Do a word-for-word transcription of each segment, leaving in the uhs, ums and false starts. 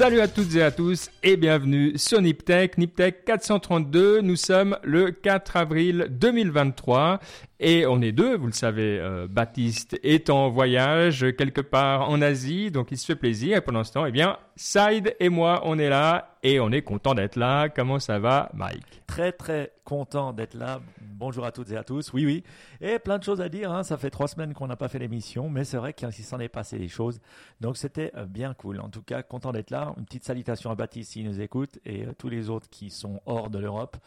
Salut à toutes et à tous et bienvenue sur Niptech, Niptech quatre cent trente-deux. Nous sommes le quatre avril deux mille vingt-trois et on est deux, vous le savez, euh, Baptiste est en voyage quelque part en Asie, donc il se fait plaisir. Et pour l'instant, eh bien, Saïd et moi, on est là et on est content d'être là. Comment ça va, Mike? Très, très content d'être là. Bonjour à toutes et à tous. Oui, oui. Et plein de choses à dire, hein. Ça fait trois semaines qu'on n'a pas fait l'émission, mais c'est vrai qu'il s'en est passé des choses. Donc, c'était bien cool. En tout cas, content d'être là. Une petite salutation à Baptiste s'il nous écoute et euh, tous les autres qui sont hors de l'Europe.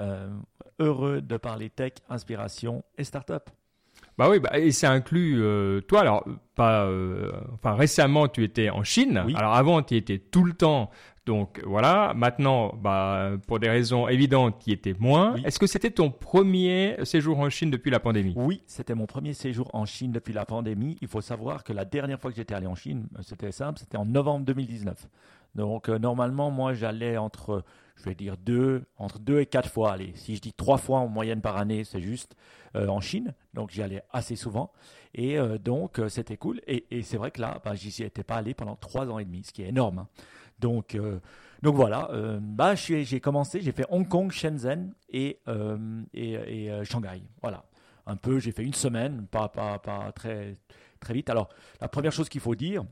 Euh, heureux de parler tech, inspiration et start-up. Bah oui, bah, et ça inclut euh, toi. Alors, pas, euh, enfin, récemment, tu étais en Chine. Oui. Alors, avant, tu y étais tout le temps. Donc, voilà. Maintenant, bah, pour des raisons évidentes, tu y étais moins. Oui. Est-ce que c'était ton premier séjour en Chine depuis la pandémie? Oui, c'était mon premier séjour en Chine depuis la pandémie. Il faut savoir que la dernière fois que j'étais allé en Chine, c'était simple, c'était en novembre deux mille dix-neuf. Donc, euh, normalement, moi, j'allais entre, je vais dire, deux, entre deux et quatre fois. Allez, si je dis trois fois en moyenne par année, c'est juste euh, en Chine. Donc, j'y allais assez souvent. Et euh, donc, euh, c'était cool. Et, et c'est vrai que là, bah, j'y étais pas allé pendant trois ans et demi, ce qui est énorme. Hein. Donc, euh, donc, voilà. Euh, bah, je suis, j'ai commencé, j'ai fait Hong Kong, Shenzhen et, euh, et, et euh, Shanghai. Voilà. Un peu, j'ai fait une semaine, pas, pas, pas très, très vite. Alors, la première chose qu'il faut dire,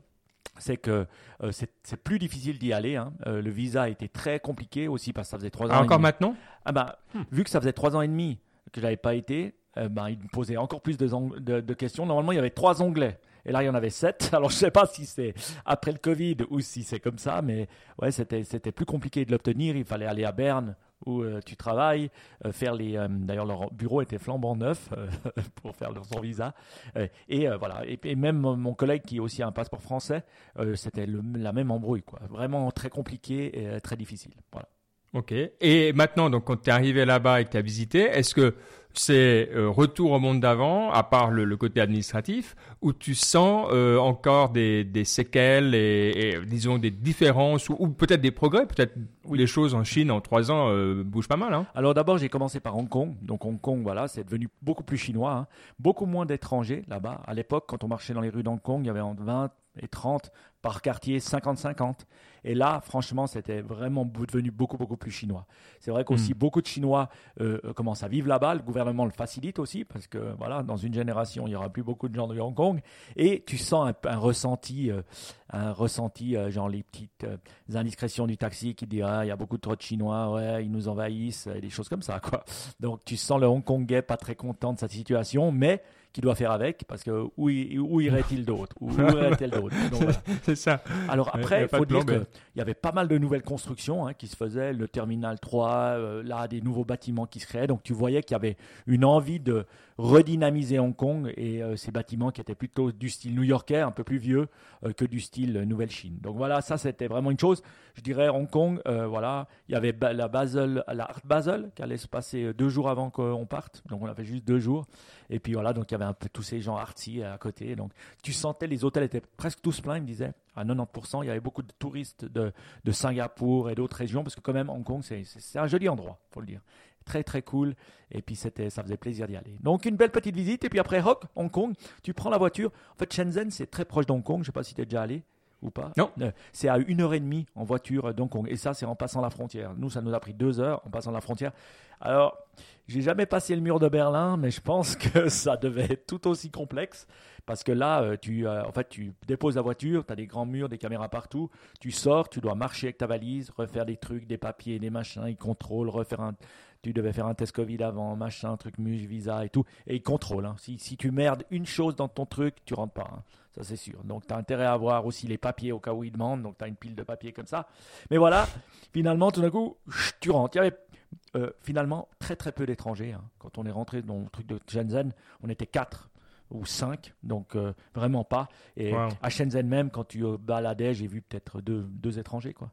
c'est que euh, c'est, c'est plus difficile d'y aller. Hein. Euh, le visa était très compliqué aussi parce que ça faisait trois ans. Ah, encore maintenant ? Ah bah, hmm. Vu que ça faisait trois ans et demi que j'avais pas été, euh, bah, il me posait encore plus de, ong- de, de questions. Normalement, il y avait trois onglets et là, il y en avait sept. Alors, je sais pas si c'est après le Covid ou si c'est comme ça, mais ouais, c'était c'était plus compliqué de l'obtenir. Il fallait aller à Berne où euh, tu travailles, euh, faire les. Euh, d'ailleurs, leur bureau était flambant neuf euh, pour faire leur, son visa. Euh, et euh, voilà. Et, et même mon collègue qui aussi a un passeport français, euh, c'était le, la même embrouille, quoi. Vraiment très compliqué et euh, très difficile. Voilà. Ok. Et maintenant, donc, quand tu es arrivé là-bas et que tu as visité, est-ce que c'est euh, retour au monde d'avant, à part le, le côté administratif, où tu sens euh, encore des, des séquelles et, et disons des différences ou, ou peut-être des progrès, peut-être où les choses en Chine en trois ans euh, bougent pas mal. Hein. Alors d'abord j'ai commencé par Hong Kong, donc Hong Kong voilà c'est devenu beaucoup plus chinois, hein. Beaucoup moins d'étrangers là-bas. À l'époque quand on marchait dans les rues d'Hong Kong, il y avait entre vingt et trente par quartier, cinquante cinquante. Et là, franchement, c'était vraiment devenu beaucoup, beaucoup plus chinois. C'est vrai qu'aussi, mmh. beaucoup de Chinois euh, commencent à vivre là-bas. Le gouvernement le facilite aussi parce que, voilà, dans une génération, il n'y aura plus beaucoup de gens de Hong Kong. Et tu sens un, un ressenti, euh, un ressenti euh, genre les petites euh, indiscrétions du taxi qui dit « Ah, il y a beaucoup trop de Chinois, ouais, ils nous envahissent », et des choses comme ça, quoi. Donc, tu sens le Hongkongais pas très content de cette situation, mais… qui doit faire avec, parce que où, où irait-il d'autre Où irait-elle d'autre Donc, voilà. C'est ça. Alors après, il faut dire qu'il y avait pas mal de nouvelles constructions hein, qui se faisaient, le Terminal trois, euh, là, des nouveaux bâtiments qui se créaient. Donc, tu voyais qu'il y avait une envie de redynamiser Hong Kong et euh, ces bâtiments qui étaient plutôt du style new-yorkais, un peu plus vieux, euh, que du style euh, Nouvelle-Chine. Donc, voilà, ça, c'était vraiment une chose. Je dirais Hong Kong, euh, voilà, il y avait ba- la, Basel, la Art Basel qui allait se passer deux jours avant qu'on parte. Donc, on avait juste deux jours. Et puis, voilà, donc, il y avait un peu tous ces gens artsy à côté. Donc, tu sentais, les hôtels étaient presque tous pleins, ils me disaient, à quatre-vingt-dix pour cent. Il y avait beaucoup de touristes de, de Singapour et d'autres régions, parce que quand même, Hong Kong, c'est, c'est, c'est un joli endroit, il faut le dire. Très, très cool. Et puis, c'était, ça faisait plaisir d'y aller. Donc, une belle petite visite. Et puis après, Hong, Hong Kong, tu prends la voiture. En fait, Shenzhen, c'est très proche de Hong Kong. Je ne sais pas si tu es déjà allé ou pas. Non. C'est à une heure et demie en voiture d'Hong Kong. Et ça, c'est en passant la frontière. Nous, ça nous a pris deux heures en passant la frontière. Alors, j'ai jamais passé le mur de Berlin, mais je pense que ça devait être tout aussi complexe parce que là, tu, euh, en fait, tu déposes la voiture, tu as des grands murs, des caméras partout, tu sors, tu dois marcher avec ta valise, refaire des trucs, des papiers, des machins, ils contrôlent, refaire un… Tu devais faire un test Covid avant, machin, truc muche, visa et tout. Et ils contrôlent. Hein. Si, si tu merdes une chose dans ton truc, tu rentres pas. Hein. Ça, c'est sûr. Donc, tu as intérêt à avoir aussi les papiers au cas où ils demandent. Donc, tu as une pile de papiers comme ça. Mais voilà, finalement, tout d'un coup, tu rentres. Il y avait euh, finalement très, très peu d'étrangers. Hein. Quand on est rentré dans le truc de Shenzhen, on était quatre. Ou cinq, donc euh, vraiment pas. Et wow. À Shenzhen même, quand tu euh, baladais, j'ai vu peut-être deux, deux étrangers, quoi,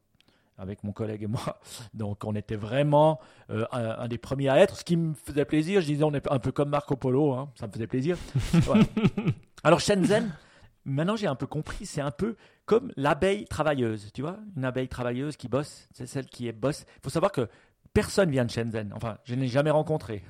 avec mon collègue et moi. Donc, on était vraiment euh, un, un des premiers à être, ce qui me faisait plaisir. Je disais, on est un peu comme Marco Polo, hein, ça me faisait plaisir. Voilà. Alors, Shenzhen, maintenant, j'ai un peu compris, c'est un peu comme l'abeille travailleuse, tu vois, une abeille travailleuse qui bosse, c'est celle qui est bosse. Il faut savoir que personne vient de Shenzhen, enfin, je n'ai jamais rencontré.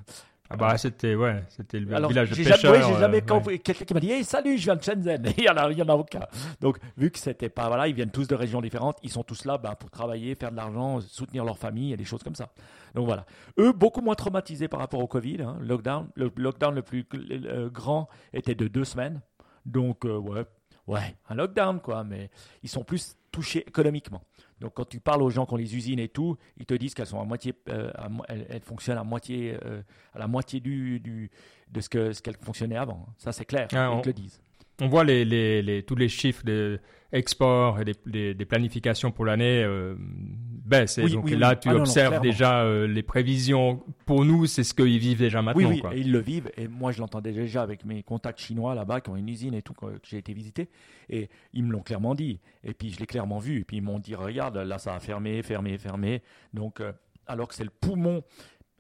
Ah bah c'était ouais, c'était le Alors, village de pêcheurs. Jamais, oui, j'ai jamais euh, quand ouais. quelqu'un qui m'a dit hey, salut, je viens de Shenzhen. Il y en a, il y en a aucun. Donc vu que c'était pas voilà, ils viennent tous de régions différentes, ils sont tous là bah, pour travailler, faire de l'argent, soutenir leur famille et des choses comme ça. Donc voilà, eux beaucoup moins traumatisés par rapport au Covid. Hein. Lockdown, le lockdown le plus euh, grand était de deux semaines. Donc euh, ouais, ouais, un lockdown quoi, mais ils sont plus touchés économiquement. Donc, quand tu parles aux gens qui ont les usines et tout, ils te disent qu'elles sont à moitié, euh, à, elles, elles fonctionnent à moitié, euh, à la moitié du, du de ce que ce qu'elles fonctionnaient avant. Ça, c'est clair. Ah, ils on, te le disent. On voit les, les, les, tous les chiffres d'export et des, des, des planifications pour l'année euh, baissent. Et oui, donc oui, là, oui. tu ah, observes non, non, déjà euh, les prévisions. Pour nous, c'est ce qu'ils vivent déjà maintenant. Oui, oui, quoi. Et ils le vivent. Et moi, je l'entendais déjà avec mes contacts chinois là-bas qui ont une usine et tout, que j'ai été visiter. Et ils me l'ont clairement dit. Et puis, je l'ai clairement vu. Et puis, ils m'ont dit, regarde, là, ça a fermé, fermé, fermé. Donc, euh, alors que c'est le poumon.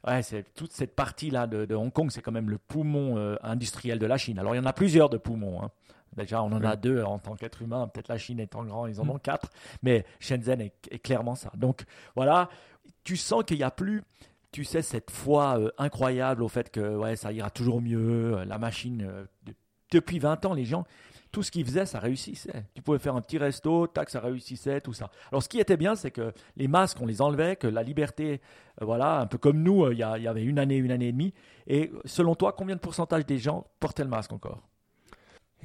Ouais, c'est toute cette partie-là de, de Hong Kong, c'est quand même le poumon euh, industriel de la Chine. Alors, il y en a plusieurs de poumons, hein. Déjà, on en a deux en tant qu'être humain. Peut-être la Chine étant grand, ils en ont quatre. Mais Shenzhen est, est clairement ça. Donc, voilà, tu sens qu'il n'y a plus, tu sais, cette foi euh, incroyable au fait que ouais, ça ira toujours mieux. La machine, euh, de, depuis vingt ans, les gens, tout ce qu'ils faisaient, ça réussissait. Tu pouvais faire un petit resto, tac, ça réussissait, tout ça. Alors, ce qui était bien, c'est que les masques, on les enlevait, que la liberté, euh, voilà, un peu comme nous, euh, y a, y avait une année, une année et demie. Et selon toi, combien de pourcentage des gens portaient le masque encore ?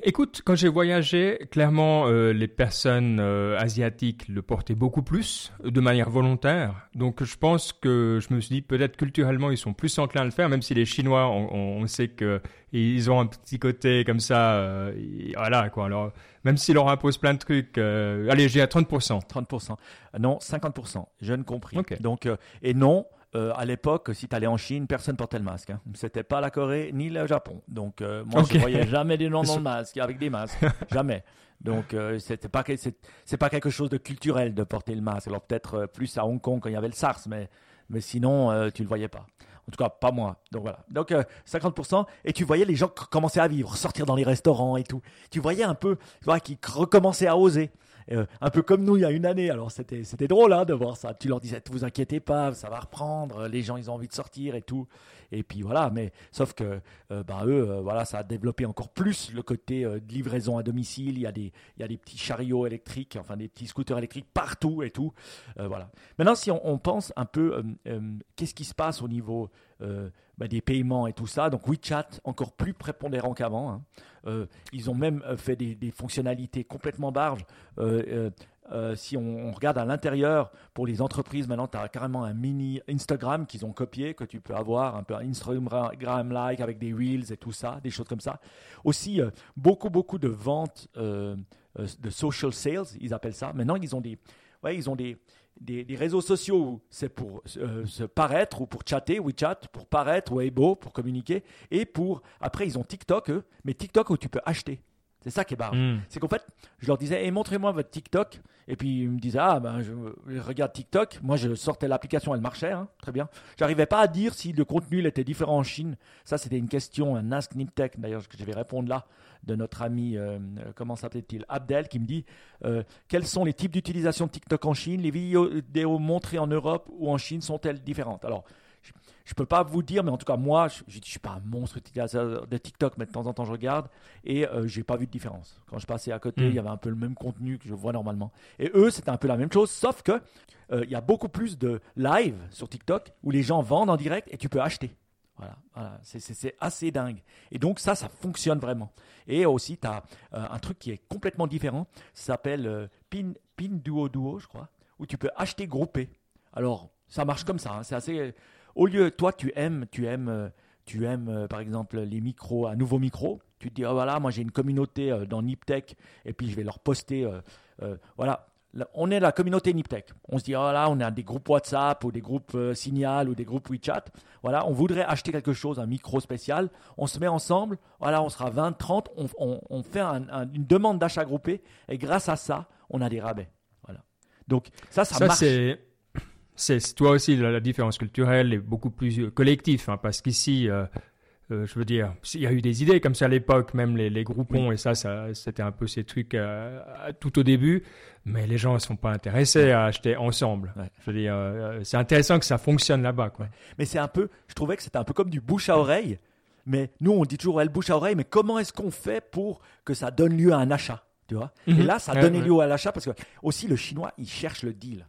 Écoute, quand j'ai voyagé, clairement, euh, les personnes euh, asiatiques le portaient beaucoup plus, de manière volontaire. Donc, je pense que je me suis dit, peut-être culturellement, ils sont plus enclins à le faire, même si les Chinois, on, on sait qu'ils ont un petit côté comme ça. Euh, voilà, quoi. Alors, même s'ils leur imposent plein de trucs, euh, allez, j'ai à trente pour cent. trente pour cent. Non, cinquante pour cent. Jeune compris. Okay. Donc, euh, et non. Euh, à l'époque, si tu allais en Chine, personne ne portait le masque. Hein. Ce n'était pas la Corée ni le Japon. Donc, euh, moi, okay. je ne voyais jamais des gens dans le masque, avec des masques. Jamais. Donc, euh, ce n'est pas, pas quelque chose de culturel de porter le masque. Alors, peut-être euh, plus à Hong Kong quand il y avait le SARS, mais, mais sinon, euh, tu ne le voyais pas. En tout cas, pas moi. Donc, voilà. Donc, euh, cinquante pour cent. Et tu voyais les gens qui commençaient à vivre, sortir dans les restaurants et tout. Tu voyais un peu, tu vois, qui recommençaient à oser. Euh, un peu comme nous il y a une année, alors c'était, c'était drôle hein, de voir ça. Tu leur disais, ne vous inquiétez pas, ça va reprendre, les gens ils ont envie de sortir et tout. Et puis voilà, mais sauf que euh, bah, eux, euh, voilà, ça a développé encore plus le côté euh, de livraison à domicile. Il y a des, il y a des petits chariots électriques, enfin des petits scooters électriques partout et tout. Euh, voilà. Maintenant, si on, on pense un peu, euh, euh, qu'est-ce qui se passe au niveau euh, bah, des paiements et tout ça. Donc WeChat, encore plus prépondérant qu'avant. Hein. Euh, ils ont même fait des, des fonctionnalités complètement barges. Euh, euh, euh, si on, on regarde à l'intérieur, pour les entreprises, maintenant, tu as carrément un mini Instagram qu'ils ont copié, que tu peux avoir, un peu un Instagram-like avec des Reels et tout ça, des choses comme ça. Aussi, euh, beaucoup, beaucoup de ventes euh, euh, de social sales, ils appellent ça. Maintenant, ils ont des... Ouais, ils ont des Des, des réseaux sociaux où c'est pour euh, se paraître ou pour chatter, WeChat, pour paraître, Weibo, pour communiquer. Et pour, après, ils ont TikTok, eux, mais TikTok où tu peux acheter. C'est ça qui est barge. Mmh. C'est qu'en fait, je leur disais, hey, montrez-moi votre TikTok. Et puis, ils me disaient, ah, ben, je, je regarde TikTok. Moi, je sortais l'application, elle marchait, hein, très bien. Je n'arrivais pas à dire si le contenu il était différent en Chine. Ça, c'était une question, un Ask Niptech, d'ailleurs, que je vais répondre là, de notre ami, euh, comment s'appelait-il, Abdel, qui me dit, euh, quels sont les types d'utilisation de TikTok en Chine? Les vidéos montrées en Europe ou en Chine sont-elles différentes? Alors, je ne peux pas vous dire, mais en tout cas, moi, je ne suis pas un monstre de TikTok, mais de temps en temps, je regarde et euh, je n'ai pas vu de différence. Quand je passais à côté, mmh. il y avait un peu le même contenu que je vois normalement. Et eux, c'était un peu la même chose, sauf qu'il euh, y a beaucoup plus de live sur TikTok où les gens vendent en direct et tu peux acheter. Voilà, voilà. C'est, c'est, c'est assez dingue. Et donc, ça, ça fonctionne vraiment. Et aussi, tu as euh, un truc qui est complètement différent. Ça s'appelle euh, Pin, Pinduoduo, je crois, où tu peux acheter groupé. Alors, ça marche comme ça. Hein. C'est assez... Au lieu, toi, tu aimes, tu aimes, tu aimes, par exemple, les micros, un nouveau micro. Tu te dis, oh, voilà, moi, j'ai une communauté euh, dans Niptech et puis je vais leur poster. Euh, euh, voilà, là, on est la communauté Niptech. On se dit, oh, là, on a des groupes WhatsApp ou des groupes euh, Signal ou des groupes WeChat. Voilà, on voudrait acheter quelque chose, un micro spécial. On se met ensemble. Voilà, on sera vingt, trente. On, on, on fait un, un, une demande d'achat groupé et grâce à ça, on a des rabais. Voilà. Donc, ça, ça, ça marche. C'est... C'est toi aussi la, la différence culturelle est beaucoup plus collectif hein, parce qu'ici euh, Euh, je veux dire, il y a eu des idées comme ça à l'époque, même les, les groupons, oui. et ça, ça, c'était un peu ces trucs euh, tout au début, mais les gens ne sont pas intéressés à acheter ensemble. Ouais. Je veux dire, euh, c'est intéressant que ça fonctionne là-bas, quoi. Mais c'est un peu, je trouvais que c'était un peu comme du bouche à oreille, mais nous, on dit toujours, ouais, le bouche à oreille, mais comment est-ce qu'on fait pour que ça donne lieu à un achat, tu vois ? Mmh. Et là, ça donnait ouais, lieu ouais. à l'achat parce que aussi le Chinois, il cherche le deal.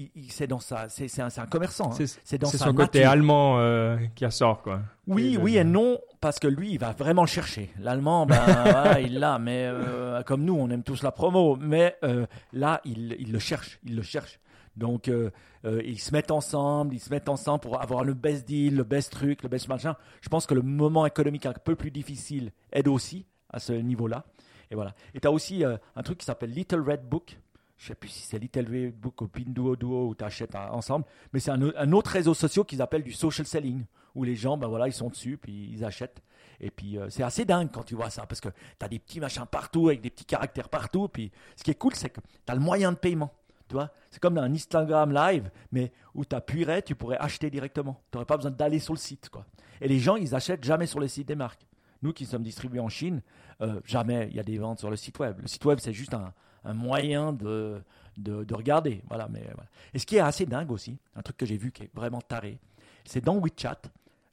Il, il, c'est dans sa, c'est, c'est, un, c'est un commerçant. Hein. C'est, c'est dans c'est sa son nature. Côté allemand euh, qui ressort, quoi. Oui, et oui de... et non, parce que lui, il va vraiment le chercher. L'allemand, ben, voilà, il l'a, mais euh, comme nous, on aime tous la promo. Mais euh, là, il, il le cherche, il le cherche. Donc, euh, euh, ils se mettent ensemble, ils se mettent ensemble pour avoir le best deal, le best truc, le best machin. Je pense que le moment économique un peu plus difficile aide aussi à ce niveau-là. Et voilà. Et tu as aussi euh, un truc qui s'appelle Little Red Book. Je ne sais plus si c'est Little Red Book ou Pinduoduo où tu achètes ensemble, mais c'est un, un autre réseau social qu'ils appellent du social selling, où les gens, ben voilà, ils sont dessus, puis ils achètent. Et puis, euh, c'est assez dingue quand tu vois ça, parce que tu as des petits machins partout, avec des petits caractères partout. Puis, ce qui est cool, c'est que tu as le moyen de paiement. Tu vois, c'est comme un Instagram live, mais où tu appuierais, tu pourrais acheter directement. Tu n'aurais pas besoin d'aller sur le site, quoi. Et les gens, ils n'achètent jamais sur les sites des marques. Nous qui sommes distribués en Chine, euh, jamais il y a des ventes sur le site web. Le site web, c'est juste un, un moyen de, de, de regarder. Voilà, mais, voilà. Et ce qui est assez dingue aussi, un truc que j'ai vu qui est vraiment taré, c'est dans WeChat,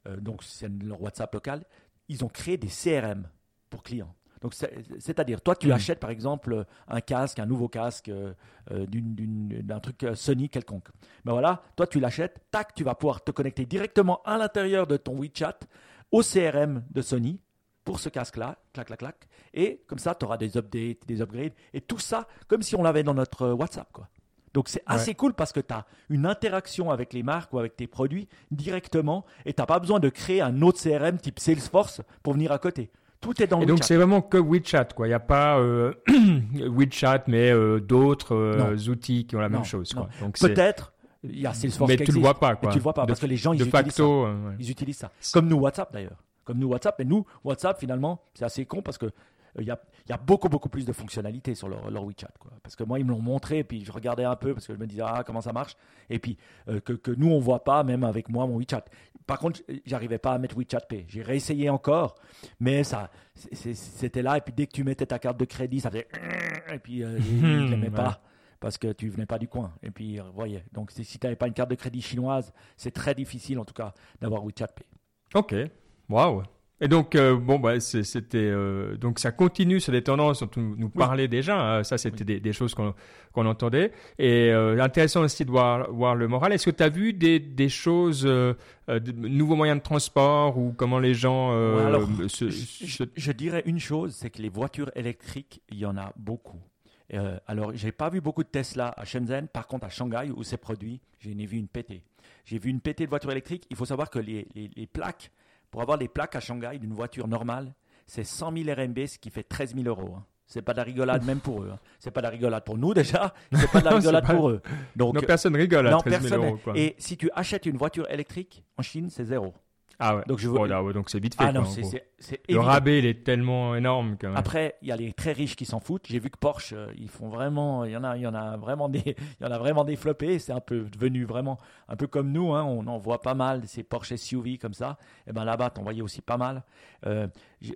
euh, donc c'est leur WhatsApp local, ils ont créé des C R M pour clients. Donc c'est, c'est-à-dire, toi, tu mmh. achètes par exemple un casque, un nouveau casque euh, d'une, d'une, d'un truc Sony quelconque. Ben voilà, toi, tu l'achètes, tac, tu vas pouvoir te connecter directement à l'intérieur de ton WeChat au C R M de Sony. Pour ce casque-là, clac, clac, clac. Et comme ça, tu auras des updates, des upgrades. Et tout ça, comme si on l'avait dans notre WhatsApp, quoi. Donc, c'est assez ouais. cool parce que tu as une interaction avec les marques ou avec tes produits directement. Et tu n'as pas besoin de créer un autre C R M type Salesforce pour venir à côté. Tout est dans WeChat. Et donc, c'est vraiment que WeChat, quoi. Il n'y a pas euh, WeChat, mais euh, d'autres euh, outils qui ont la non, même chose, quoi. Donc, peut-être… Il y a Salesforce mais qui tu existe. Mais tu ne le vois pas, quoi. Et tu le vois pas de, parce que les gens, ils, de utilisent, facto, ça. Ouais. Ils utilisent ça. Comme nous, WhatsApp, d'ailleurs. Comme nous, WhatsApp. Mais nous, WhatsApp, finalement, c'est assez con parce qu'il euh, y, a, y a beaucoup, beaucoup plus de fonctionnalités sur leur, leur WeChat, quoi. Parce que moi, ils me l'ont montré et puis je regardais un peu parce que je me disais, ah, comment ça marche ? Et puis, euh, que, que nous, on ne voit pas, même avec moi, mon WeChat. Par contre, je n'arrivais pas à mettre WeChat Pay. J'ai réessayé encore, mais ça, c'est, c'était là. Et puis, dès que tu mettais ta carte de crédit, ça faisait… Et puis, euh, je ne l'aimais pas. Ouais. Parce que tu ne venais pas du coin. Et puis, vous voyez. Donc, si tu n'avais pas une carte de crédit chinoise, c'est très difficile, en tout cas, d'avoir WeChat Pay. OK. Waouh. Et donc, euh, bon, bah, c'est, c'était, euh, donc ça continue sur les tendances dont nous, nous parlait oui. déjà. Hein. Ça, c'était oui. des, des choses qu'on, qu'on entendait. Et euh, intéressant aussi de voir, voir le moral. Est-ce que tu as vu des, des choses, euh, de nouveaux moyens de transport ou comment les gens… Euh, ouais, alors, se, je, je dirais une chose, c'est que les voitures électriques, il y en a beaucoup. Euh, alors, je n'ai pas vu beaucoup de Tesla à Shenzhen. Par contre, à Shanghai, où c'est produit, j'en ai vu une pétée. J'ai vu une pétée de voitures électriques. Il faut savoir que les, les, les plaques… Pour avoir les plaques à Shanghai d'une voiture normale, c'est cent mille R M B, ce qui fait treize mille euros. Hein. C'est pas de la rigolade même pour eux. Hein. C'est pas de la rigolade pour nous déjà. C'est pas de la rigolade pas... pour eux. Donc non, personne rigole à non, treize mille euros. Quoi. Et si tu achètes une voiture électrique en Chine, c'est zéro. Ah ouais. Donc je veux. Oh là, ouais, donc c'est vite fait. Ah quoi, non, c'est, c'est, c'est le rabais, il est tellement énorme quand même. Après, il y a les très riches qui s'en foutent. J'ai vu que Porsche, euh, ils font vraiment. Il y en a, il y en a vraiment des, il y en a vraiment des flopés. C'est un peu devenu vraiment un peu comme nous. Hein, on en voit pas mal ces Porsche S U V comme ça. Et ben là-bas, t'en voyais aussi pas mal. Euh,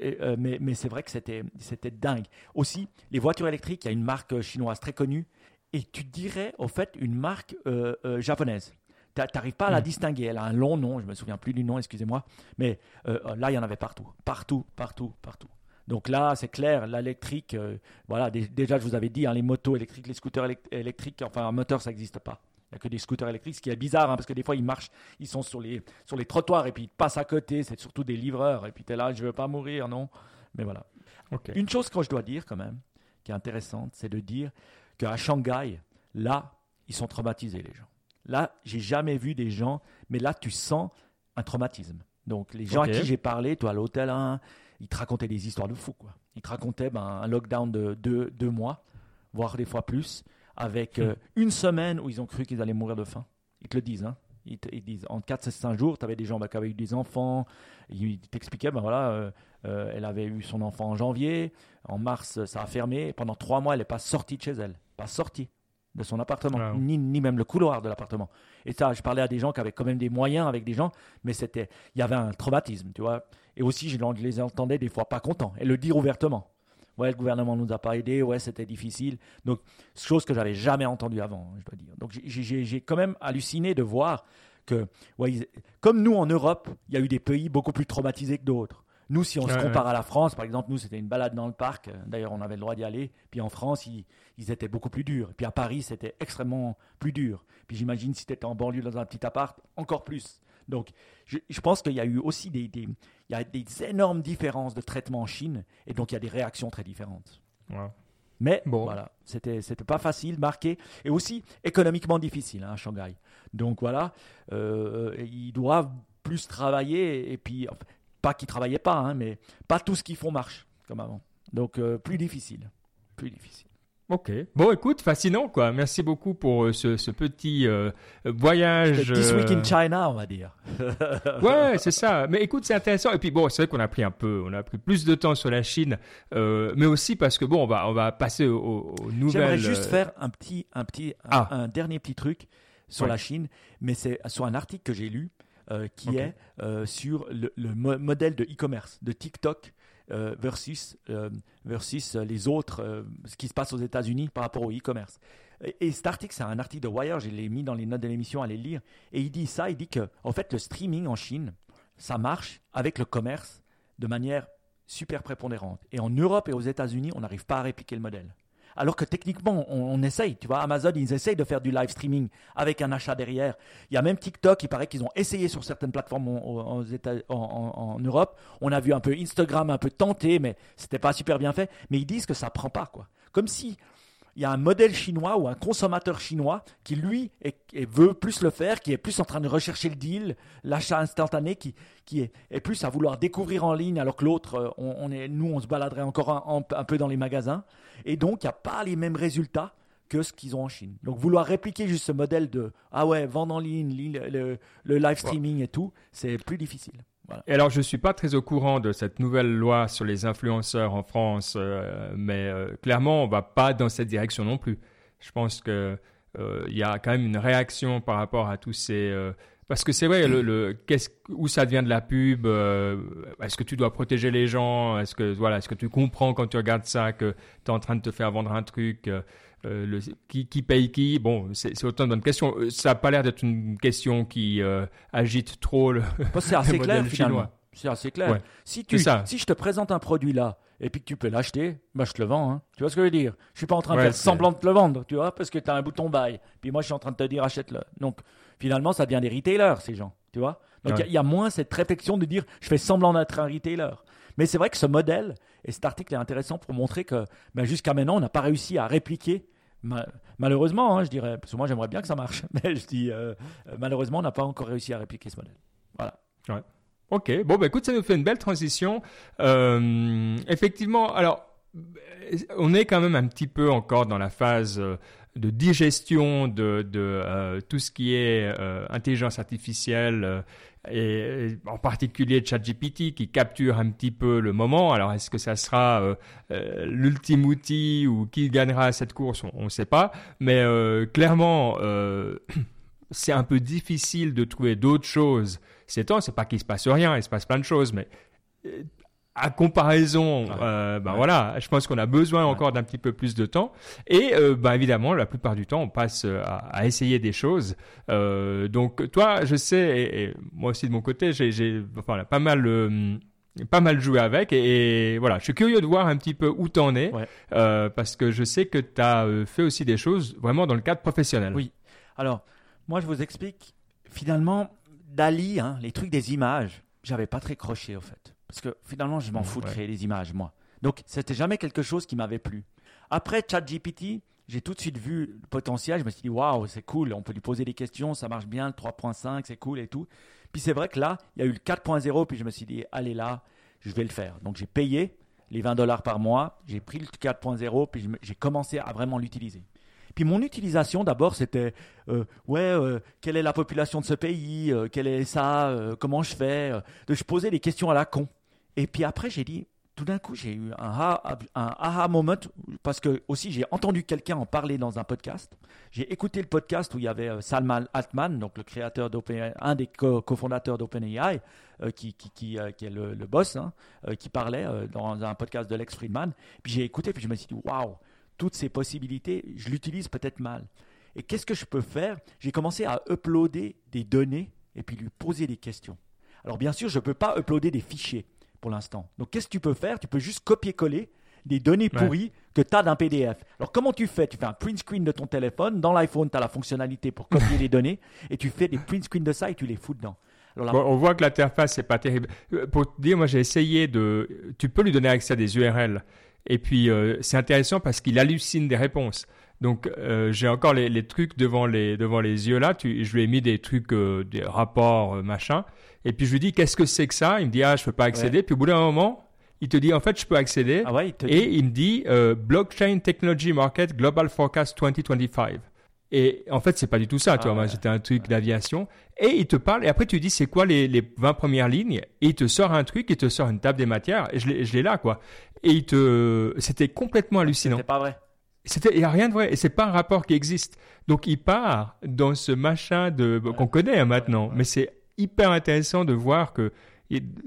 euh, mais mais c'est vrai que c'était c'était dingue. Aussi, les voitures électriques, il y a une marque chinoise très connue. Et tu dirais en fait une marque euh, euh, japonaise. Tu n'arrives pas à la distinguer. Elle a un long nom. Je ne me souviens plus du nom, excusez-moi. Mais euh, là, il y en avait partout. Partout, partout, partout. Donc là, c'est clair, l'électrique… Euh, voilà, d- déjà, je vous avais dit, hein, les motos électriques, les scooters élect- électriques, enfin, un moteur, ça n'existe pas. Il n'y a que des scooters électriques, ce qui est bizarre, hein, parce que des fois, ils marchent, ils sont sur les, sur les trottoirs et puis ils passent à côté. C'est surtout des livreurs. Et puis, tu es là, je ne veux pas mourir, non. Mais voilà. Okay. Une chose que je dois dire quand même, qui est intéressante, c'est de dire qu'à Shanghai, là, ils sont traumatisés, les gens. Là, j'ai jamais vu des gens, mais là, tu sens un traumatisme. Donc, les gens okay. à qui j'ai parlé, toi, à l'hôtel, hein, ils te racontaient des histoires de fous, quoi. Ils te racontaient ben, un lockdown de deux, deux mois, voire des fois plus, avec euh, une semaine où ils ont cru qu'ils allaient mourir de faim. Ils te le disent, hein. Ils te ils disent, en quatre à cinq jours, tu avais des gens ben, qui avaient eu des enfants. Ils t'expliquaient, ben voilà, euh, euh, elle avait eu son enfant en janvier. En mars, ça a fermé. Pendant trois mois, elle n'est pas sortie de chez elle. Pas sortie. de son appartement, wow. ni, ni même le couloir de l'appartement. Et ça, je parlais à des gens qui avaient quand même des moyens avec des gens, mais c'était, il y avait un traumatisme, tu vois. Et aussi, je les entendais des fois pas contents et le dire ouvertement. Ouais, le gouvernement ne nous a pas aidés, ouais, c'était difficile. Donc, chose que je n'avais jamais entendue avant, je dois dire. Donc, j'ai, j'ai, j'ai quand même halluciné de voir que, ouais, ils, comme nous en Europe, il y a eu des pays beaucoup plus traumatisés que d'autres. Nous, si on ouais, se compare ouais. à la France, par exemple, nous, c'était une balade dans le parc. D'ailleurs, on avait le droit d'y aller. Puis en France, ils, ils étaient beaucoup plus durs. Puis à Paris, c'était extrêmement plus dur. Puis j'imagine, si tu étais en banlieue dans un petit appart, encore plus. Donc, je, je pense qu'il y a eu aussi des, des, il y a des énormes différences de traitement en Chine. Et donc, il y a des réactions très différentes. Ouais. Mais bon. Voilà, c'était, c'était pas facile, marqué. Et aussi, économiquement difficile hein, à Shanghai. Donc voilà, euh, ils doivent plus travailler et puis... Enfin, pas qu'ils ne travaillaient pas, hein, mais pas tout ce qu'ils font marche, comme avant. Donc, euh, plus difficile. Plus difficile. Ok. Bon, écoute, fascinant, quoi. Merci beaucoup pour euh, ce, ce petit euh, voyage. This week in China, on va dire. Ouais, c'est ça. Mais écoute, c'est intéressant. Et puis, bon, c'est vrai qu'on a pris un peu, on a pris plus de temps sur la Chine, euh, mais aussi parce que, bon, on va, on va passer aux, aux nouvelles. J'aimerais juste euh... faire un petit, un petit, ah. un, un dernier petit truc sur ouais. la Chine, mais c'est sur un article que j'ai lu. Euh, qui okay. est euh, sur le, le mo- modèle de e-commerce, de TikTok euh, versus, euh, versus les autres, euh, ce qui se passe aux États-Unis par rapport au e-commerce. Et, et cet article, c'est un article de Wire, je l'ai mis dans les notes de l'émission, allez le lire. Et il dit ça, il dit que en fait, le streaming en Chine, ça marche avec le commerce de manière super prépondérante. Et en Europe et aux États-Unis, on n'arrive pas à répliquer le modèle. Alors que techniquement, on, on essaye. Tu vois, Amazon, ils essayent de faire du live streaming avec un achat derrière. Il y a même TikTok, il paraît qu'ils ont essayé sur certaines plateformes en, en, en, en Europe. On a vu un peu Instagram un peu tenter, mais ce n'était pas super bien fait. Mais ils disent que ça ne prend pas, quoi. Comme si il y a un modèle chinois ou un consommateur chinois qui, lui, est, et veut plus le faire, qui est plus en train de rechercher le deal, l'achat instantané, qui, qui est, est plus à vouloir découvrir en ligne, alors que l'autre, on, on est, nous, on se baladerait encore un, un peu dans les magasins. Et donc, il n'y a pas les mêmes résultats que ce qu'ils ont en Chine. Donc, vouloir répliquer juste ce modèle de « ah ouais, vendre en ligne, le, le, le live streaming ouais. et tout », c'est plus difficile. Voilà. Et alors, je ne suis pas très au courant de cette nouvelle loi sur les influenceurs en France, euh, mais euh, clairement, on ne va pas dans cette direction non plus. Je pense qu'il euh, y a quand même une réaction par rapport à tous ces… Euh, parce que c'est vrai, le, le, qu'est-ce, où ça devient de la pub euh, est-ce que tu dois protéger les gens est-ce que, voilà, est-ce que tu comprends quand tu regardes ça que tu es en train de te faire vendre un truc euh, le, qui, qui paye qui bon, c'est, c'est autant de bonnes questions. Ça n'a pas l'air d'être une question qui euh, agite trop le, c'est assez le modèle clair, chinois. Finalement. C'est assez clair. Ouais. Si, tu, c'est si je te présente un produit là, et puis que tu peux l'acheter, bah je te le vends. Hein. Tu vois ce que je veux dire ? Je ne suis pas en train de ouais, faire c'est... semblant de te le vendre, tu vois, parce que tu as un bouton buy. Puis moi, je suis en train de te dire achète-le. Donc, finalement, ça devient des retailers, ces gens, tu vois. Donc, il ouais. y, y a moins cette réflexion de dire je fais semblant d'être un retailer. Mais c'est vrai que ce modèle, et cet article est intéressant pour montrer que ben, jusqu'à maintenant, on n'a pas réussi à répliquer. Malheureusement, hein, je dirais, parce que moi, j'aimerais bien que ça marche. Mais je dis euh, malheureusement, on n'a pas encore réussi à répliquer ce modèle. Voilà. Ouais. Ok, bon, bah, écoute, ça nous fait une belle transition. Euh, effectivement, alors, on est quand même un petit peu encore dans la phase de digestion de, de euh, tout ce qui est euh, intelligence artificielle euh, et, et en particulier ChatGPT qui capture un petit peu le moment. Alors, est-ce que ça sera euh, euh, l'ultime outil ou qui gagnera cette course ? On ne sait pas, mais euh, clairement, euh, c'est un peu difficile de trouver d'autres choses. Ces temps, c'est pas qu'il se passe rien, il se passe plein de choses, mais à comparaison, ouais. euh, ben ouais. voilà, je pense qu'on a besoin encore ouais. d'un petit peu plus de temps. Et euh, ben évidemment, la plupart du temps, on passe à, à essayer des choses. Euh, donc toi, je sais, et, et moi aussi de mon côté, j'ai, j'ai enfin, pas mal. Euh, pas mal joué avec et, et voilà, je suis curieux de voir un petit peu où t'en es ouais. euh, parce que je sais que t'as fait aussi des choses vraiment dans le cadre professionnel. Oui. Alors moi, je vous explique finalement. Dali, hein, les trucs des images, j'avais pas très croché au fait. Parce que finalement, je m'en fous de créer des images, moi. Donc, c'était jamais quelque chose qui m'avait plu. Après ChatGPT, j'ai tout de suite vu le potentiel. Je me suis dit, waouh, c'est cool, on peut lui poser des questions, ça marche bien, le trois point cinq, c'est cool et tout. Puis c'est vrai que là, il y a eu le quatre point zéro, puis je me suis dit, allez là, je vais le faire. Donc, j'ai payé les vingt dollars par mois, j'ai pris le quatre point zéro, puis j'ai commencé à vraiment l'utiliser. Puis mon utilisation d'abord c'était euh, ouais euh, quelle est la population de ce pays, euh, quelle est ça, euh, comment je fais, euh, je posais des questions à la con. Et puis après j'ai dit tout d'un coup, j'ai eu un aha, un aha moment parce que aussi j'ai entendu quelqu'un en parler dans un podcast. J'ai écouté le podcast où il y avait Salman Altman, donc le créateur d'OpenAI, un des co- cofondateurs d'OpenAI, euh, qui, qui, qui, euh, qui est le, le boss, hein, euh, qui parlait euh, dans un podcast de Lex Friedman. Puis j'ai écouté, puis je me suis dit waouh, toutes ces possibilités, je l'utilise peut-être mal. Et qu'est-ce que je peux faire ? J'ai commencé à uploader des données et puis lui poser des questions. Alors bien sûr, je ne peux pas uploader des fichiers pour l'instant. Donc, qu'est-ce que tu peux faire ? Tu peux juste copier-coller des données pourries ouais. que tu as d'un P D F. Alors, comment tu fais ? Tu fais un print screen de ton téléphone. Dans l'iPhone, tu as la fonctionnalité pour copier les données et tu fais des print screens de ça et tu les fous dedans. Alors, là... bon, on voit que l'interface, c'est pas terrible. Pour te dire, moi, j'ai essayé de… Tu peux lui donner accès à des U R L et puis euh, c'est intéressant parce qu'il hallucine des réponses. Donc, euh, j'ai encore les, les trucs devant les, devant les yeux là. Tu, je lui ai mis des trucs, euh, des rapports, euh, machin. Et puis, je lui dis, qu'est-ce que c'est que ça ? Il me dit, ah, je peux pas accéder. Ouais. Puis, au bout d'un moment, il te dit, en fait, je peux accéder. Ah ouais, il te dit. Et il me dit, euh, Blockchain Technology Market Global Forecast vingt vingt-cinq. Et en fait, c'est pas du tout ça, ah, tu vois. Ouais. C'était un truc ouais. d'aviation. Et il te parle. Et après, tu dis, c'est quoi les, les vingt premières lignes ? Et il te sort un truc, il te sort une table des matières. Et je l'ai, je l'ai là, quoi. Et il te, c'était complètement hallucinant. C'était pas vrai. C'était, il n'y a rien de vrai. Et c'est pas un rapport qui existe. Donc, il part dans ce machin de, ouais. qu'on connaît hein, maintenant. Ouais. Mais c'est hyper intéressant de voir que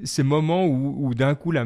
ces moments où, où d'un coup, la,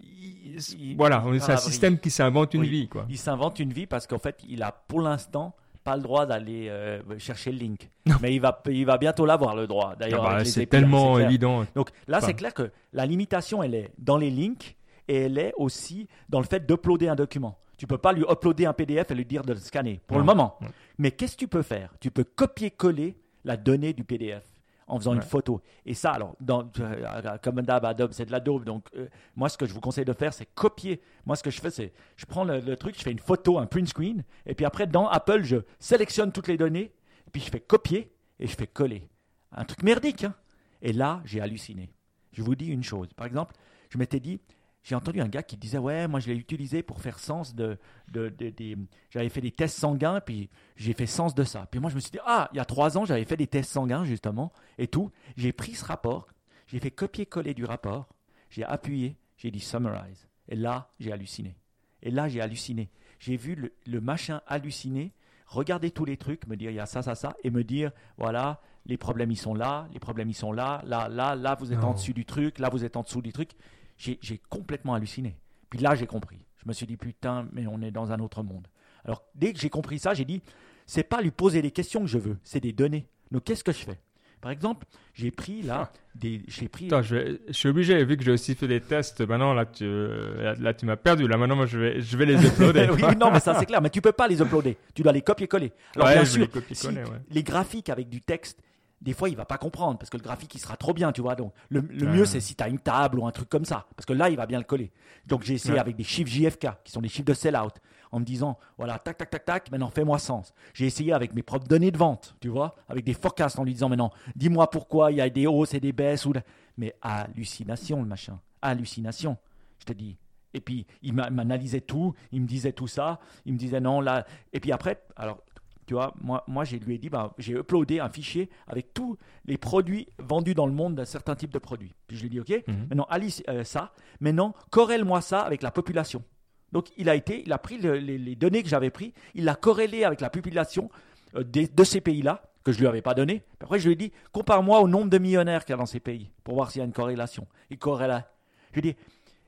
il, il, voilà, il c'est un système qui s'invente une oui. vie, quoi. Il s'invente une vie parce qu'en fait, il a pour l'instant pas le droit d'aller euh, chercher le link. Non. Mais il va, il va bientôt l'avoir le droit. D'ailleurs, ah bah, c'est épiles, tellement c'est évident. Donc là, enfin. c'est clair que la limitation, elle est dans les links et elle est aussi dans le fait d'uploader un document. Tu peux pas lui uploader un P D F et lui dire de le scanner pour non. le moment. Non. Mais qu'est-ce que tu peux faire ? Tu peux copier-coller la donnée du P D F en faisant ouais. une photo. Et ça, alors, dans, euh, comme d'hab, Adobe, c'est de l'Adobe. Donc, euh, moi, ce que je vous conseille de faire, c'est copier. Moi, ce que je fais, c'est je prends le, le truc, je fais une photo, un print screen. Et puis après, dans Apple, je sélectionne toutes les données. Et puis, je fais copier et je fais coller. Un truc merdique. Hein ? Et là, j'ai halluciné. Je vous dis une chose. Par exemple, je m'étais dit… J'ai entendu un gars qui disait « Ouais, moi, je l'ai utilisé pour faire sens de… de, de, de j'avais fait des tests sanguins, puis j'ai fait sens de ça. » Puis moi, je me suis dit « Ah, il y a trois ans, j'avais fait des tests sanguins, justement, et tout. » J'ai pris ce rapport, j'ai fait copier-coller du rapport, j'ai appuyé, j'ai dit « Summarize ». Et là, j'ai halluciné. Et là, j'ai halluciné. J'ai vu le, le machin halluciner, regarder tous les trucs, me dire « Il y a ça, ça, ça », et me dire « Voilà… » Les problèmes, ils sont là. Les problèmes, ils sont là. Là, là, là, vous êtes non. en dessus du truc. Là, vous êtes en dessous du truc. J'ai, j'ai complètement halluciné. Puis là, j'ai compris. Je me suis dit, putain, mais on est dans un autre monde. Alors, dès que j'ai compris ça, j'ai dit, c'est pas lui poser des questions que je veux, c'est des données. Donc, qu'est-ce que je fais ? Par exemple, j'ai pris là des. J'ai pris. Attends, je, vais, je suis obligé, vu que j'ai aussi fait des tests, maintenant là tu, là, là, tu m'as perdu. Là, maintenant, moi, je vais, je vais les uploader. Oui, non, mais ça, c'est clair. Mais tu peux pas les uploader. Tu dois les copier-coller. Alors, ouais, bien sûr, les, si ouais. les graphiques avec du texte. Des fois, il ne va pas comprendre parce que le graphique, il sera trop bien, tu vois. Donc, le, le ouais. mieux, c'est si tu as une table ou un truc comme ça parce que là, il va bien le coller. Donc, j'ai essayé ouais. avec des chiffres J F K qui sont des chiffres de sell-out en me disant, voilà, tac, tac, tac, tac, maintenant, fais-moi sens. J'ai essayé avec mes propres données de vente, tu vois, avec des forecasts en lui disant, maintenant, dis-moi pourquoi il y a des hausses et des baisses. Ou de... Mais hallucination, le machin. Hallucination, je te dis. Et puis, il m'analysait tout, il me disait tout ça, il me disait non, là. Et puis après, alors… Tu vois, moi, moi, je lui ai dit, bah, j'ai uploadé un fichier avec tous les produits vendus dans le monde d'un certain type de produits. Puis je lui ai dit, OK, mm-hmm. maintenant, Alice, euh, ça. Maintenant, corrèle-moi ça avec la population. Donc, il a été, il a pris le, les, les données que j'avais prises, il l'a corrélé avec la population euh, des, de ces pays-là, que je ne lui avais pas donné. Puis après, je lui ai dit, compare-moi au nombre de millionnaires qu'il y a dans ces pays pour voir s'il y a une corrélation. Il corréla. Je lui ai dit,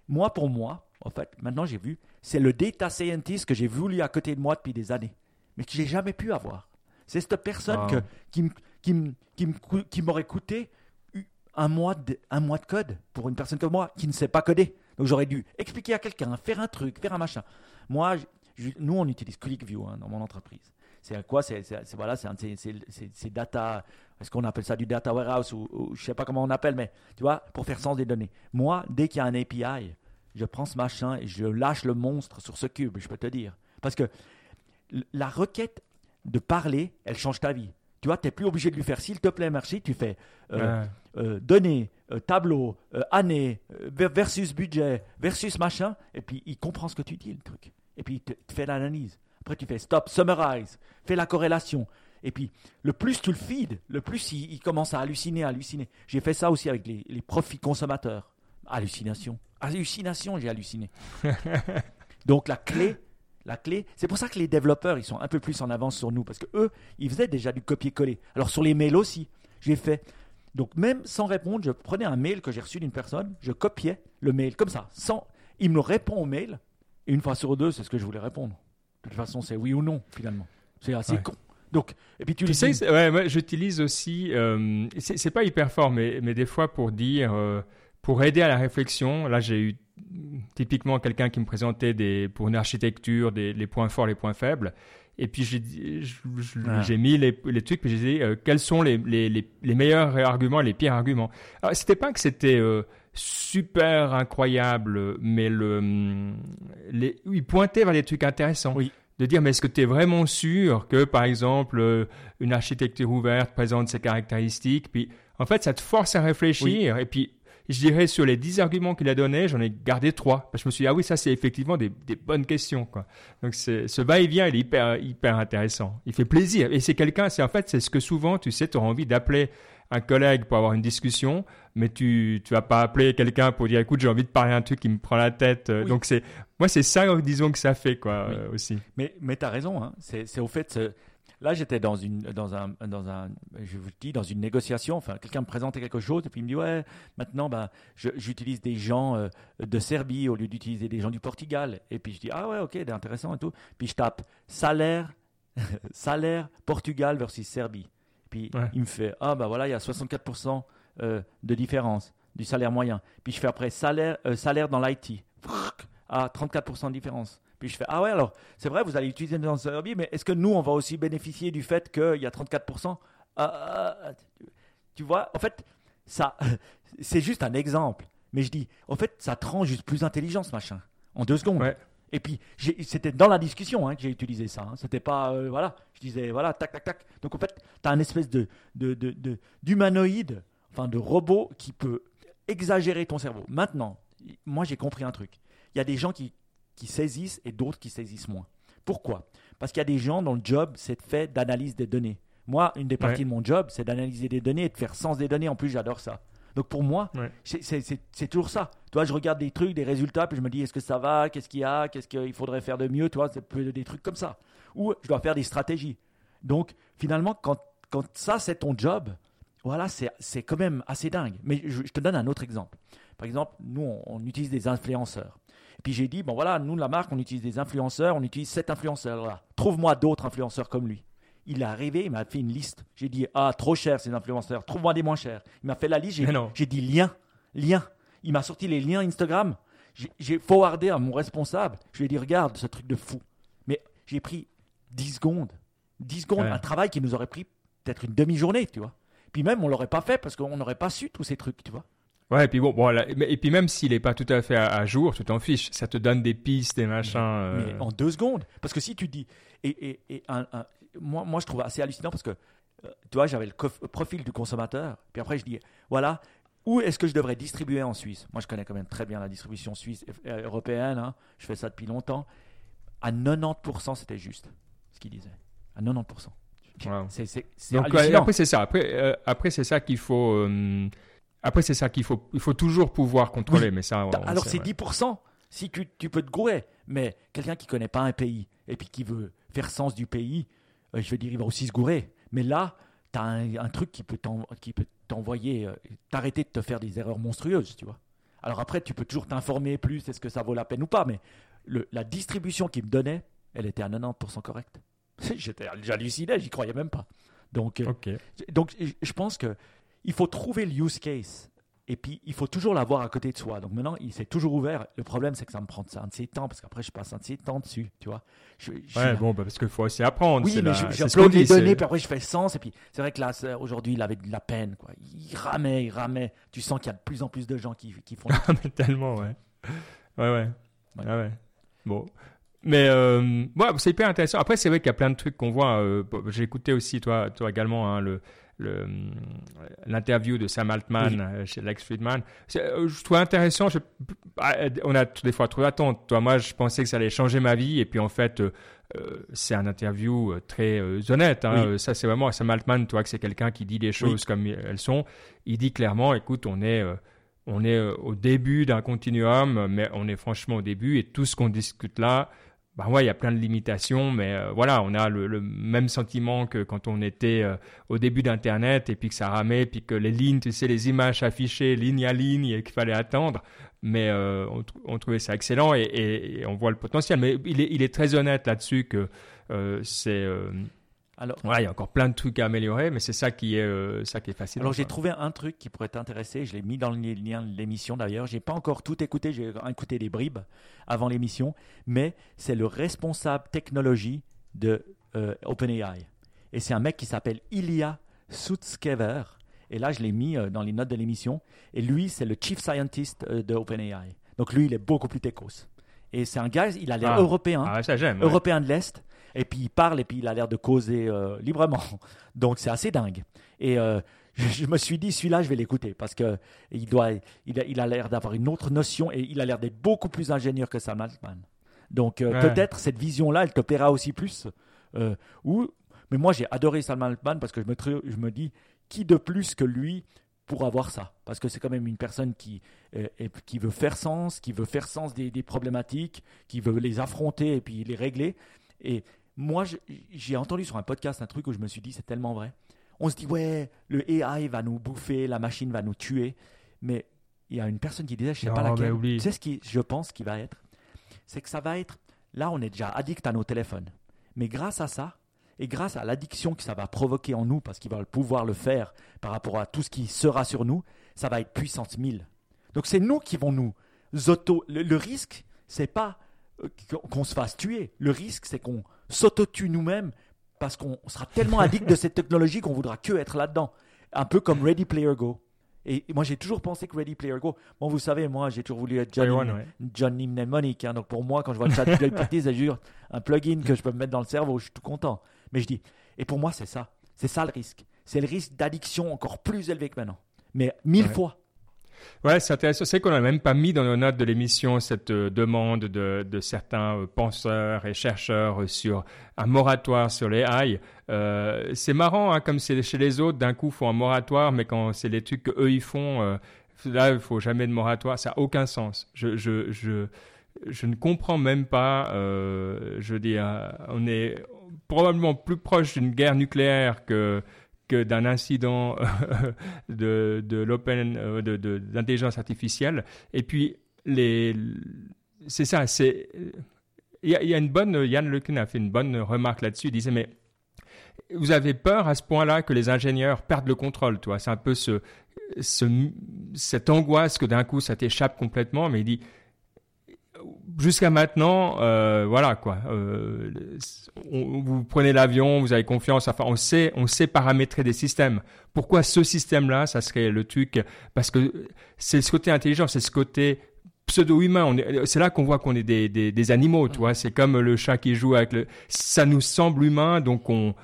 moi, pour moi, en fait, maintenant, j'ai vu, c'est le data scientist que j'ai voulu à côté de moi depuis des années. Mais que je n'ai jamais pu avoir. C'est cette personne wow. que, qui, m, qui, m, qui, m, qui m'aurait coûté un mois, de, un mois de code pour une personne comme moi qui ne sait pas coder. Donc, j'aurais dû expliquer à quelqu'un, faire un truc, faire un machin. Moi, je, nous, on utilise ClickView hein, dans mon entreprise. C'est quoi ? C'est, c'est, c'est, voilà, c'est, c'est, c'est, c'est, c'est data… Est-ce qu'on appelle ça du data warehouse ou, ou je ne sais pas comment on appelle, mais tu vois, pour faire sens des données. Moi, dès qu'il y a un A P I, je prends ce machin et je lâche le monstre sur ce cube, je peux te dire. Parce que… La requête de parler, elle change ta vie. Tu vois, tu n'es plus obligé de lui faire « s'il te plaît, merci », tu fais euh, ouais. euh, « données euh, »,« tableau euh, »,« année euh, »,« versus budget »,« versus machin », et puis il comprend ce que tu dis, le truc. Et puis il te, te fait l'analyse. Après, tu fais « stop, summarize », fais la corrélation. Et puis, le plus tu le feed, le plus il, il commence à halluciner, à halluciner. J'ai fait ça aussi avec les, les profils consommateurs. Hallucination. Hallucination, j'ai halluciné. Donc la clé, la clé, c'est pour ça que les développeurs, ils sont un peu plus en avance sur nous, parce qu'eux, ils faisaient déjà du copier-coller. Alors sur les mails aussi, j'ai fait. Donc même sans répondre, je prenais un mail que j'ai reçu d'une personne, je copiais le mail comme ça. Sans, il me répond au mail, et une fois sur deux, c'est ce que je voulais répondre. De toute façon, c'est oui ou non, finalement. C'est assez ouais. con. Donc, et puis tu, tu sais, ouais, moi, j'utilise aussi, euh, c'est, c'est pas hyper fort, mais, mais des fois pour dire, euh, pour aider à la réflexion, là j'ai eu typiquement quelqu'un qui me présentait des, pour une architecture des, les points forts, les points faibles, et puis j'ai, je, je, ouais. j'ai mis les, les trucs, puis j'ai dit euh, quels sont les, les, les, les meilleurs arguments, les pires arguments. Alors, c'était pas que c'était euh, super incroyable, mais le, les, ils pointaient vers des trucs intéressants. Oui. De dire, mais est-ce que tu es vraiment sûr que, par exemple, une architecture ouverte présente ses caractéristiques? Puis, en fait, ça te force à réfléchir. Oui. Et puis, je dirais, sur les dix arguments qu'il a donnés, j'en ai gardé trois. Parce que je me suis dit, ah oui, ça, c'est effectivement des, des bonnes questions, quoi. Donc, c'est, ce va-et-vient, il est hyper, hyper intéressant. Il fait plaisir. Et c'est quelqu'un, c'est en fait, c'est ce que souvent, tu sais, tu auras envie d'appeler un collègue pour avoir une discussion, mais tu tu vas pas appeler quelqu'un pour dire écoute j'ai envie de parler un truc qui me prend la tête. Oui. Donc c'est moi c'est ça disons que ça fait quoi oui. euh, aussi. Mais mais t'as raison hein. C'est c'est au fait c'est, là j'étais dans une dans un dans un je vous le dis dans une négociation. Enfin quelqu'un me présentait quelque chose et puis il me dit ouais maintenant ben je, j'utilise des gens euh, de Serbie au lieu d'utiliser des gens du Portugal. Et puis je dis ah ouais ok c'est intéressant et tout. Puis je tape salaire salaire Portugal versus Serbie. Puis ouais. il me fait ah ben voilà il y a soixante-quatre pour cent euh, de différence du salaire moyen. Puis je fais après salaire euh, salaire dans l'I T à trente-quatre pour cent de différence. Puis je fais ah ouais alors c'est vrai vous allez utiliser dans le Serbie mais est-ce que nous on va aussi bénéficier du fait qu'il y a trente-quatre pour cent euh, tu vois en fait ça c'est juste un exemple mais je dis en fait ça te rend juste plus intelligent ce machin en deux secondes. Ouais. Et puis, j'ai, c'était dans la discussion hein, que j'ai utilisé ça. Hein. C'était pas, euh, voilà, je disais, voilà, tac, tac, tac. Donc, en fait, tu as une espèce de, de, de, de, d'humanoïde, enfin de robot qui peut exagérer ton cerveau. Maintenant, moi, j'ai compris un truc. Il y a des gens qui, qui saisissent et d'autres qui saisissent moins. Pourquoi ? Parce qu'il y a des gens dont le job, c'est fait d'analyse des données. Moi, une des parties ouais. de mon job, c'est d'analyser des données et de faire sens des données. En plus, j'adore ça. Donc, pour moi, ouais. c'est, c'est, c'est, c'est toujours ça. Toi, je regarde des trucs, des résultats, puis je me dis, est-ce que ça va ? Qu'est-ce qu'il y a ? Qu'est-ce qu'il faudrait faire de mieux ? Toi, c'est des trucs comme ça. Ou je dois faire des stratégies. Donc, finalement, quand, quand ça, c'est ton job, voilà, c'est, c'est quand même assez dingue. Mais je, je te donne un autre exemple. Par exemple, nous, on, on utilise des influenceurs. Et puis, j'ai dit, bon, voilà, nous, la marque, on utilise des influenceurs, on utilise cet influenceur-là. Trouve-moi d'autres influenceurs comme lui. Il est arrivé, il m'a fait une liste. J'ai dit, ah, trop cher ces influenceurs, trouve-moi des moins chers. Il m'a fait la liste, j'ai, j'ai dit, lien, lien. Il m'a sorti les liens Instagram. J'ai, j'ai forwardé à mon responsable. Je lui ai dit, regarde ce truc de fou. Mais j'ai pris dix secondes. dix secondes, ouais. un travail qui nous aurait pris peut-être une demi-journée, tu vois. Puis même, on ne l'aurait pas fait parce qu'on n'aurait pas su tous ces trucs, tu vois. Ouais, et puis bon, bon là, et puis même s'il n'est pas tout à fait à, à jour, tu t'en fiches. Ça te donne des pistes, des machins. Euh... Mais en deux secondes. Parce que si tu dis, et, et, et un, un, moi, moi, je trouve assez hallucinant parce que, euh, tu vois, j'avais le cof, profil du consommateur. Puis après, je dis, voilà, où est-ce que je devrais distribuer en Suisse ? Moi, je connais quand même très bien la distribution suisse, euh, européenne. Hein, je fais ça depuis longtemps. À quatre-vingt-dix pour cent, c'était juste ce qu'il disait. À quatre-vingt-dix pour cent. Wow. C'est, c'est, c'est donc, hallucinant. Après, c'est ça. Après, euh, après c'est ça qu'il faut... Euh... Après, c'est ça qu'il faut, il faut toujours pouvoir contrôler. Oui. Mais ça, alors, sait, c'est ouais. dix pour cent si tu, tu peux te gourer. Mais quelqu'un qui ne connaît pas un pays et puis qui veut faire sens du pays, euh, je veux dire, il va aussi se gourer. Mais là, tu as un, un truc qui peut, t'en, qui peut t'envoyer, euh, t'arrêter de te faire des erreurs monstrueuses, tu vois. Alors après, tu peux toujours t'informer plus, est-ce que ça vaut la peine ou pas. Mais le, la distribution qu'il me donnait, elle était à quatre-vingt-dix pour cent correcte. J'étais, j'hallucinais, j'y croyais même pas. Donc, okay. euh, donc je pense que il faut trouver le use case et puis il faut toujours l'avoir à côté de soi. Donc maintenant, il s'est toujours ouvert. Le problème, c'est que ça me prend un de ces temps parce qu'après, je passe un de ces temps dessus, tu vois. Je, je ouais, bon, bah parce qu'il faut aussi apprendre. Oui, c'est mais la, je, j'upload ce les dit, données, c'est... puis après, je fais le sens. Et puis c'est vrai que là, aujourd'hui, il avait de la peine, quoi. Il ramait, il ramait. Tu sens qu'il y a de plus en plus de gens qui, qui font… Tellement, ouais. Ouais, ouais. ouais. Ah ouais. Bon… Mais euh, ouais, c'est hyper intéressant. Après, c'est vrai qu'il y a plein de trucs qu'on voit. Euh, j'ai écouté aussi, toi, toi également, hein, le, le, l'interview de Sam Altman oui. chez Lex Friedman. Euh, je trouve intéressant. Je, on a des fois trop d'attentes. Toi, moi, je pensais que ça allait changer ma vie. Et puis, en fait, euh, euh, c'est un interview très euh, honnête. Hein. Oui. Ça, c'est vraiment Sam Altman, toi, que c'est quelqu'un qui dit les choses oui. comme elles sont. Il dit clairement, écoute, on est... Euh, on est au début d'un continuum, mais on est franchement au début, et tout ce qu'on discute là, bah ouais, il y a plein de limitations, mais euh, voilà, on a le, le même sentiment que quand on était euh, au début d'Internet, et puis que ça ramait, puis que les lignes, tu sais, les images affichées ligne à ligne, et qu'il fallait attendre, mais euh, on, on trouvait ça excellent, et, et, et on voit le potentiel. Mais il est, il est très honnête là-dessus que euh, c'est... Euh, Alors, voilà, il y a encore plein de trucs à améliorer, mais c'est ça qui est, euh, ça qui est fascinant. Alors, j'ai trouvé un truc qui pourrait t'intéresser. Je l'ai mis dans le lien de l'émission d'ailleurs. Je n'ai pas encore tout écouté. J'ai écouté des bribes avant l'émission. Mais c'est le responsable technologie de euh, OpenAI. Et c'est un mec qui s'appelle Ilya Sutskever. Et là, je l'ai mis euh, dans les notes de l'émission. Et lui, c'est le chief scientist euh, de OpenAI. Donc, lui, il est beaucoup plus techos. Et c'est un gars, il a l'air ah. européen, ah, ça, j'aime, ouais. européen de l'Est. Et puis, il parle et puis il a l'air de causer euh, librement. Donc, c'est assez dingue. Et euh, je, je me suis dit, celui-là, je vais l'écouter parce qu'il il a, il a l'air d'avoir une autre notion et il a l'air d'être beaucoup plus ingénieur que Sam Altman. Donc, euh, ouais. peut-être cette vision-là, elle te plaira aussi plus. Euh, ou, mais moi, j'ai adoré Sam Altman parce que je me, je me dis, qui de plus que lui pour avoir ça, parce que c'est quand même une personne qui, euh, qui veut faire sens, qui veut faire sens des, des problématiques, qui veut les affronter et puis les régler. Et moi, je, j'ai entendu sur un podcast un truc où je me suis dit, c'est tellement vrai. On se dit, ouais, le A I va nous bouffer, la machine va nous tuer. Mais il y a une personne qui disait, je ne sais non, pas laquelle, tu sais ce qui, je pense qu'il va être, c'est que ça va être, là, on est déjà addict à nos téléphones. Mais grâce à ça, et grâce à l'addiction que ça va provoquer en nous, parce qu'il va pouvoir le faire par rapport à tout ce qui sera sur nous, ça va être puissance mille. Donc, c'est nous qui vont nous auto... Le, le risque, ce n'est pas qu'on se fasse tuer. Le risque, c'est qu'on s'auto-tue nous-mêmes parce qu'on sera tellement addict de cette technologie qu'on ne voudra que être là-dedans. Un peu comme Ready Player Go. Et moi, j'ai toujours pensé que Ready Player Go... Bon, vous savez, moi, j'ai toujours voulu être Johnny, One, ouais. Johnny Mnemonic. Hein, donc, pour moi, quand je vois le chat de Baptiste, c'est juste un plugin que je peux me mettre dans le cerveau. Je suis tout content. Mais je dis... Et pour moi, c'est ça. C'est ça le risque. C'est le risque d'addiction encore plus élevé que maintenant. Mais mille ouais. fois. Ouais, c'est intéressant. C'est qu'on n'a même pas mis dans nos notes de l'émission cette euh, demande de, de certains euh, penseurs et chercheurs euh, sur un moratoire sur les A I. Euh, c'est marrant, hein, comme c'est chez les autres, d'un coup, ils font un moratoire, mais quand c'est les trucs qu'eux, ils font, euh, là, il ne faut jamais de moratoire. Ça n'a aucun sens. Je, je, je, je ne comprends même pas. Euh, je veux dire, on est probablement plus proche d'une guerre nucléaire que... que d'un incident de, de l'open, de, de, d'intelligence artificielle. Et puis, les, c'est ça, c'est, il y a, y a une bonne, Yann Lequin a fait une bonne remarque là-dessus, il disait, mais vous avez peur à ce point-là que les ingénieurs perdent le contrôle, toi. C'est un peu ce, ce, cette angoisse que d'un coup, ça t'échappe complètement, mais il dit, jusqu'à maintenant, euh, voilà quoi. Euh, on, vous prenez l'avion, vous avez confiance. Enfin, on sait, on sait paramétrer des systèmes. Pourquoi ce système-là, ça serait le truc? Parce que c'est ce côté intelligent, c'est ce côté pseudo-humain. On est, c'est là qu'on voit qu'on est des, des, des animaux, tu vois. C'est comme le chat qui joue avec le. Ça nous semble humain, donc on.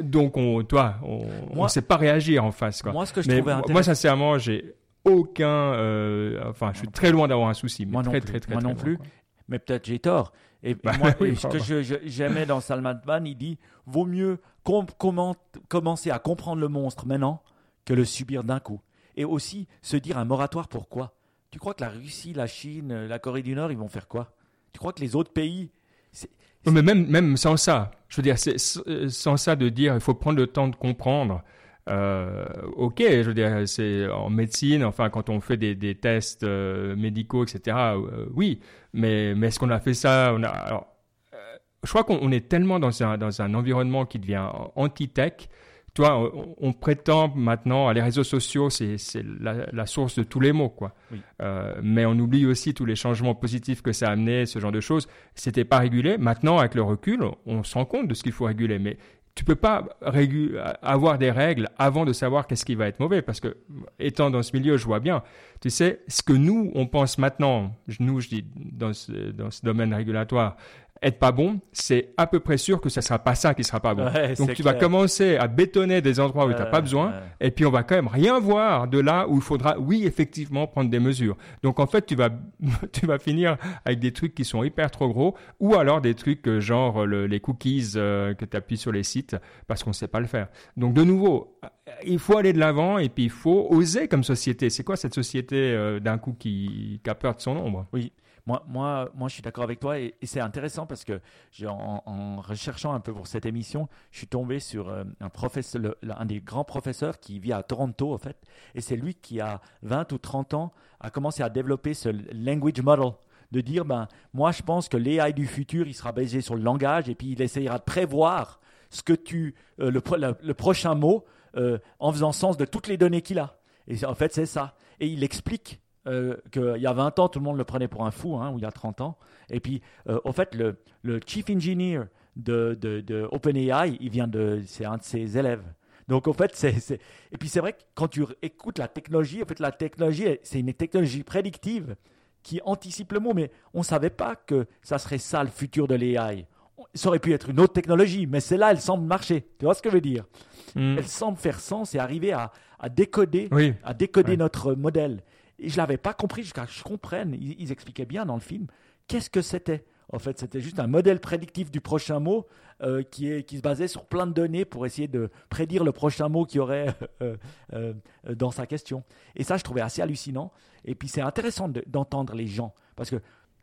Donc on, toi, on, moi, on sait pas réagir en face quoi. Moi, ce que je Mais trouvais intéressant. Moi, sincèrement, j'ai. Aucun, euh, enfin, je suis très loin d'avoir un souci, mais moi très, non plus. très, très, moi très, non très plus. Loin, mais peut-être j'ai tort. Et bah, moi, oui, ce que je, je, j'aimais dans Sam Altman, il dit vaut mieux com- comment, commencer à comprendre le monstre maintenant que le subir d'un coup. Et aussi se dire un moratoire pourquoi. Tu crois que la Russie, la Chine, la Corée du Nord, ils vont faire quoi? Tu crois que les autres pays c'est, c'est... Mais même, même sans ça, je veux dire, c'est, sans ça de dire il faut prendre le temps de comprendre. Euh, ok, je veux dire, c'est en médecine, enfin, quand on fait des, des tests euh, médicaux, et cetera, euh, oui, mais, mais est-ce qu'on a fait ça? On a, alors, euh, je crois qu'on on est tellement dans un, dans un environnement qui devient anti-tech. Toi, on, on prétend maintenant à les réseaux sociaux, c'est, c'est la, la source de tous les maux, quoi. Oui. Euh, mais on oublie aussi tous les changements positifs que ça a amené, ce genre de choses. C'était pas régulé. Maintenant, avec le recul, on se rend compte de ce qu'il faut réguler, mais tu peux pas régul... avoir des règles avant de savoir qu'est-ce qui va être mauvais, parce que étant dans ce milieu, je vois bien. Tu sais, ce que nous on pense maintenant, nous je dis dans ce, dans ce domaine régulatoire, être pas bon, c'est à peu près sûr que ça sera pas ça qui sera pas bon. Ouais, donc tu clair. vas commencer à bétonner des endroits où euh, t'as pas besoin, euh. et puis on va quand même rien voir de là où il faudra, oui, effectivement, prendre des mesures. Donc en fait, tu vas, tu vas finir avec des trucs qui sont hyper trop gros, ou alors des trucs genre le, les cookies euh, que t'appuies sur les sites parce qu'on sait pas le faire. Donc de nouveau, il faut aller de l'avant et puis il faut oser comme société. C'est quoi cette société euh, d'un coup qui, qui a peur de son ombre? Oui. Moi, moi, moi, je suis d'accord avec toi et, et c'est intéressant parce que j'ai, en, en recherchant un peu pour cette émission, je suis tombé sur euh, un professeur, le, un des grands professeurs qui vit à Toronto en fait, et c'est lui qui à vingt ou trente ans a commencé à développer ce language model, de dire ben moi je pense que l'A I du futur il sera basé sur le langage et puis il essaiera de prévoir ce que tu euh, le, le, le prochain mot euh, en faisant sens de toutes les données qu'il a. Et en fait c'est ça. Et il explique. Euh, qu'il y a vingt ans, tout le monde le prenait pour un fou, hein, ou il y a trente ans. Et puis, euh, au fait, le, le chief engineer de, de, de OpenAI, il vient de, c'est un de ses élèves. Donc, au fait, c'est, c'est... Et puis, c'est vrai que quand tu écoutes la technologie, en fait, la technologie, c'est une technologie prédictive qui anticipe le mot. Mais on ne savait pas que ça serait ça le futur de l'A I. Ça aurait pu être une autre technologie, mais celle-là, elle semble marcher. Tu vois ce que je veux dire ? Mm. Elle semble faire sens et arriver à, à décoder, oui. à décoder ouais. notre modèle. Et je ne l'avais pas compris jusqu'à ce que je comprenne. Ils, ils expliquaient bien dans le film qu'est-ce que c'était. En fait, c'était juste un modèle prédictif du prochain mot euh, qui, est, qui se basait sur plein de données pour essayer de prédire le prochain mot qu'il y aurait euh, euh, dans sa question. Et ça, je trouvais assez hallucinant. Et puis, c'est intéressant de, d'entendre les gens. Parce que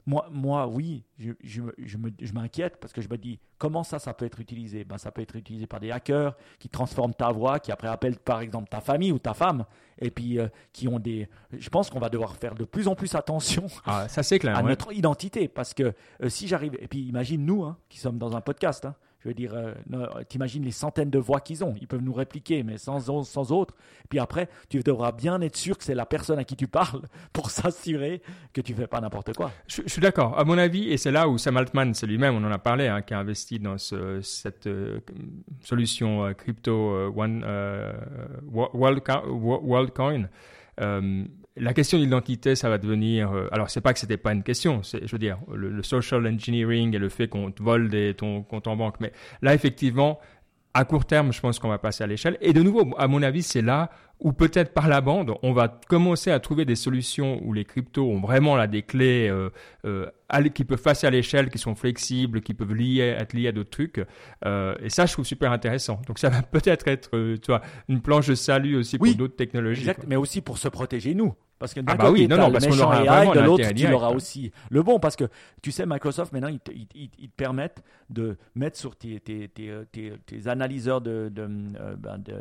moi, moi oui, je, je, je, me, je m'inquiète parce que je me dis comment ça, ça peut être utilisé ? Ben, ça peut être utilisé par des hackers qui transforment ta voix, qui après appellent par exemple ta famille ou ta femme. Et puis, euh, qui ont des. Je pense qu'on va devoir faire de plus en plus attention ah, ça c'est clair, à ouais. notre identité. Parce que euh, si j'arrive. Et puis, imagine nous, hein, qui sommes dans un podcast. Hein, je veux dire, euh, t'imagines les centaines de voix qu'ils ont. Ils peuvent nous répliquer, mais sans, sans autre. Et puis après, tu devras bien être sûr que c'est la personne à qui tu parles pour s'assurer que tu ne fais pas n'importe quoi. Je, je suis d'accord. À mon avis, et c'est là où Sam Altman, c'est lui-même, on en a parlé, hein, qui a investi dans ce, cette euh, solution euh, crypto euh, one, euh, World, World Coin. Euh, la question de l'identité, ça va devenir. Euh, alors, c'est pas que c'était pas une question. C'est, je veux dire, le, le social engineering et le fait qu'on te vole des, ton compte en banque. Mais là, effectivement, à court terme, je pense qu'on va passer à l'échelle. Et de nouveau, à mon avis, c'est là où peut-être par la bande, on va commencer à trouver des solutions où les cryptos ont vraiment là des clés euh, euh, qui peuvent passer à l'échelle, qui sont flexibles, qui peuvent lier, être liées à d'autres trucs. Euh, et ça, je trouve super intéressant. Donc, ça va peut-être être, euh, tu vois, une planche de salut aussi oui, pour d'autres technologies. Exact, mais aussi pour se protéger, nous. Parce que d'un ah bah côté, oui, non, non, parce qu'on aura vraiment de l'autre, tu l'auras aussi. Le bon, parce que tu sais, Microsoft, maintenant, ils te, ils, ils, ils te permettent de mettre sur tes, tes, tes, tes, tes analyseurs de, de, de, de,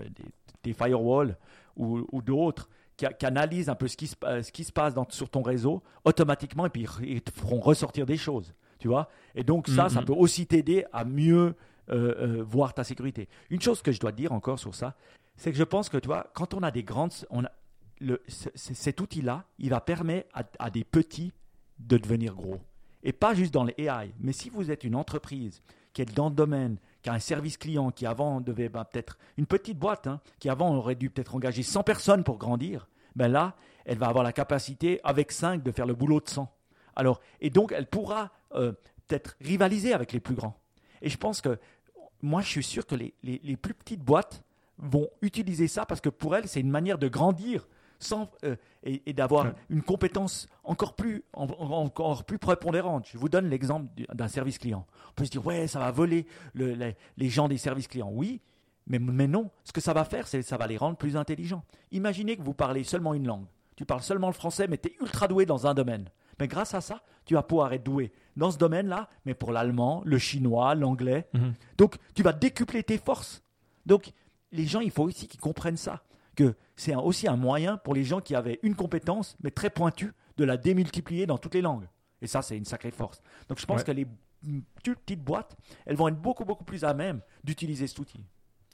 des firewalls ou, ou d'autres qui, qui analysent un peu ce qui se, ce qui se passe dans, sur ton réseau automatiquement et puis ils te feront ressortir des choses, tu vois. Et donc, ça, mm-hmm. ça peut aussi t'aider à mieux euh, euh, voir ta sécurité. Une chose que je dois te dire encore sur ça, c'est que je pense que, tu vois, quand on a des grandes… On a, Le, c- c- cet outil-là, il va permettre à, à des petits de devenir gros. Et pas juste dans les A I. Mais si vous êtes une entreprise qui est dans le domaine, qui a un service client, qui avant devait ben, peut-être… Une petite boîte hein, qui avant aurait dû peut-être engager cent personnes pour grandir, ben là, elle va avoir la capacité avec cinq de faire le boulot de cent. Alors, et donc, elle pourra euh, peut-être rivaliser avec les plus grands. Et je pense que… Moi, je suis sûr que les, les, les plus petites boîtes vont utiliser ça parce que pour elles, c'est une manière de grandir. Sans, euh, et, et d'avoir ouais. une compétence encore plus, en, encore plus prépondérante. Je vous donne l'exemple d'un service client. On peut se dire, ouais, ça va voler le, les, les gens des services clients. Oui, mais, mais non. Ce que ça va faire, c'est que ça va les rendre plus intelligents. Imaginez que vous parlez seulement une langue. Tu parles seulement le français, mais tu es ultra doué dans un domaine. Mais grâce à ça, tu vas pouvoir être doué dans ce domaine-là, mais pour l'allemand, le chinois, l'anglais. Mmh. Donc, tu vas décupler tes forces. Donc, les gens, il faut aussi qu'ils comprennent ça. Que c'est un, aussi un moyen pour les gens qui avaient une compétence, mais très pointue, de la démultiplier dans toutes les langues. Et ça, c'est une sacrée force. Donc, je pense ouais. que les petites boîtes, elles vont être beaucoup, beaucoup plus à même d'utiliser cet outil.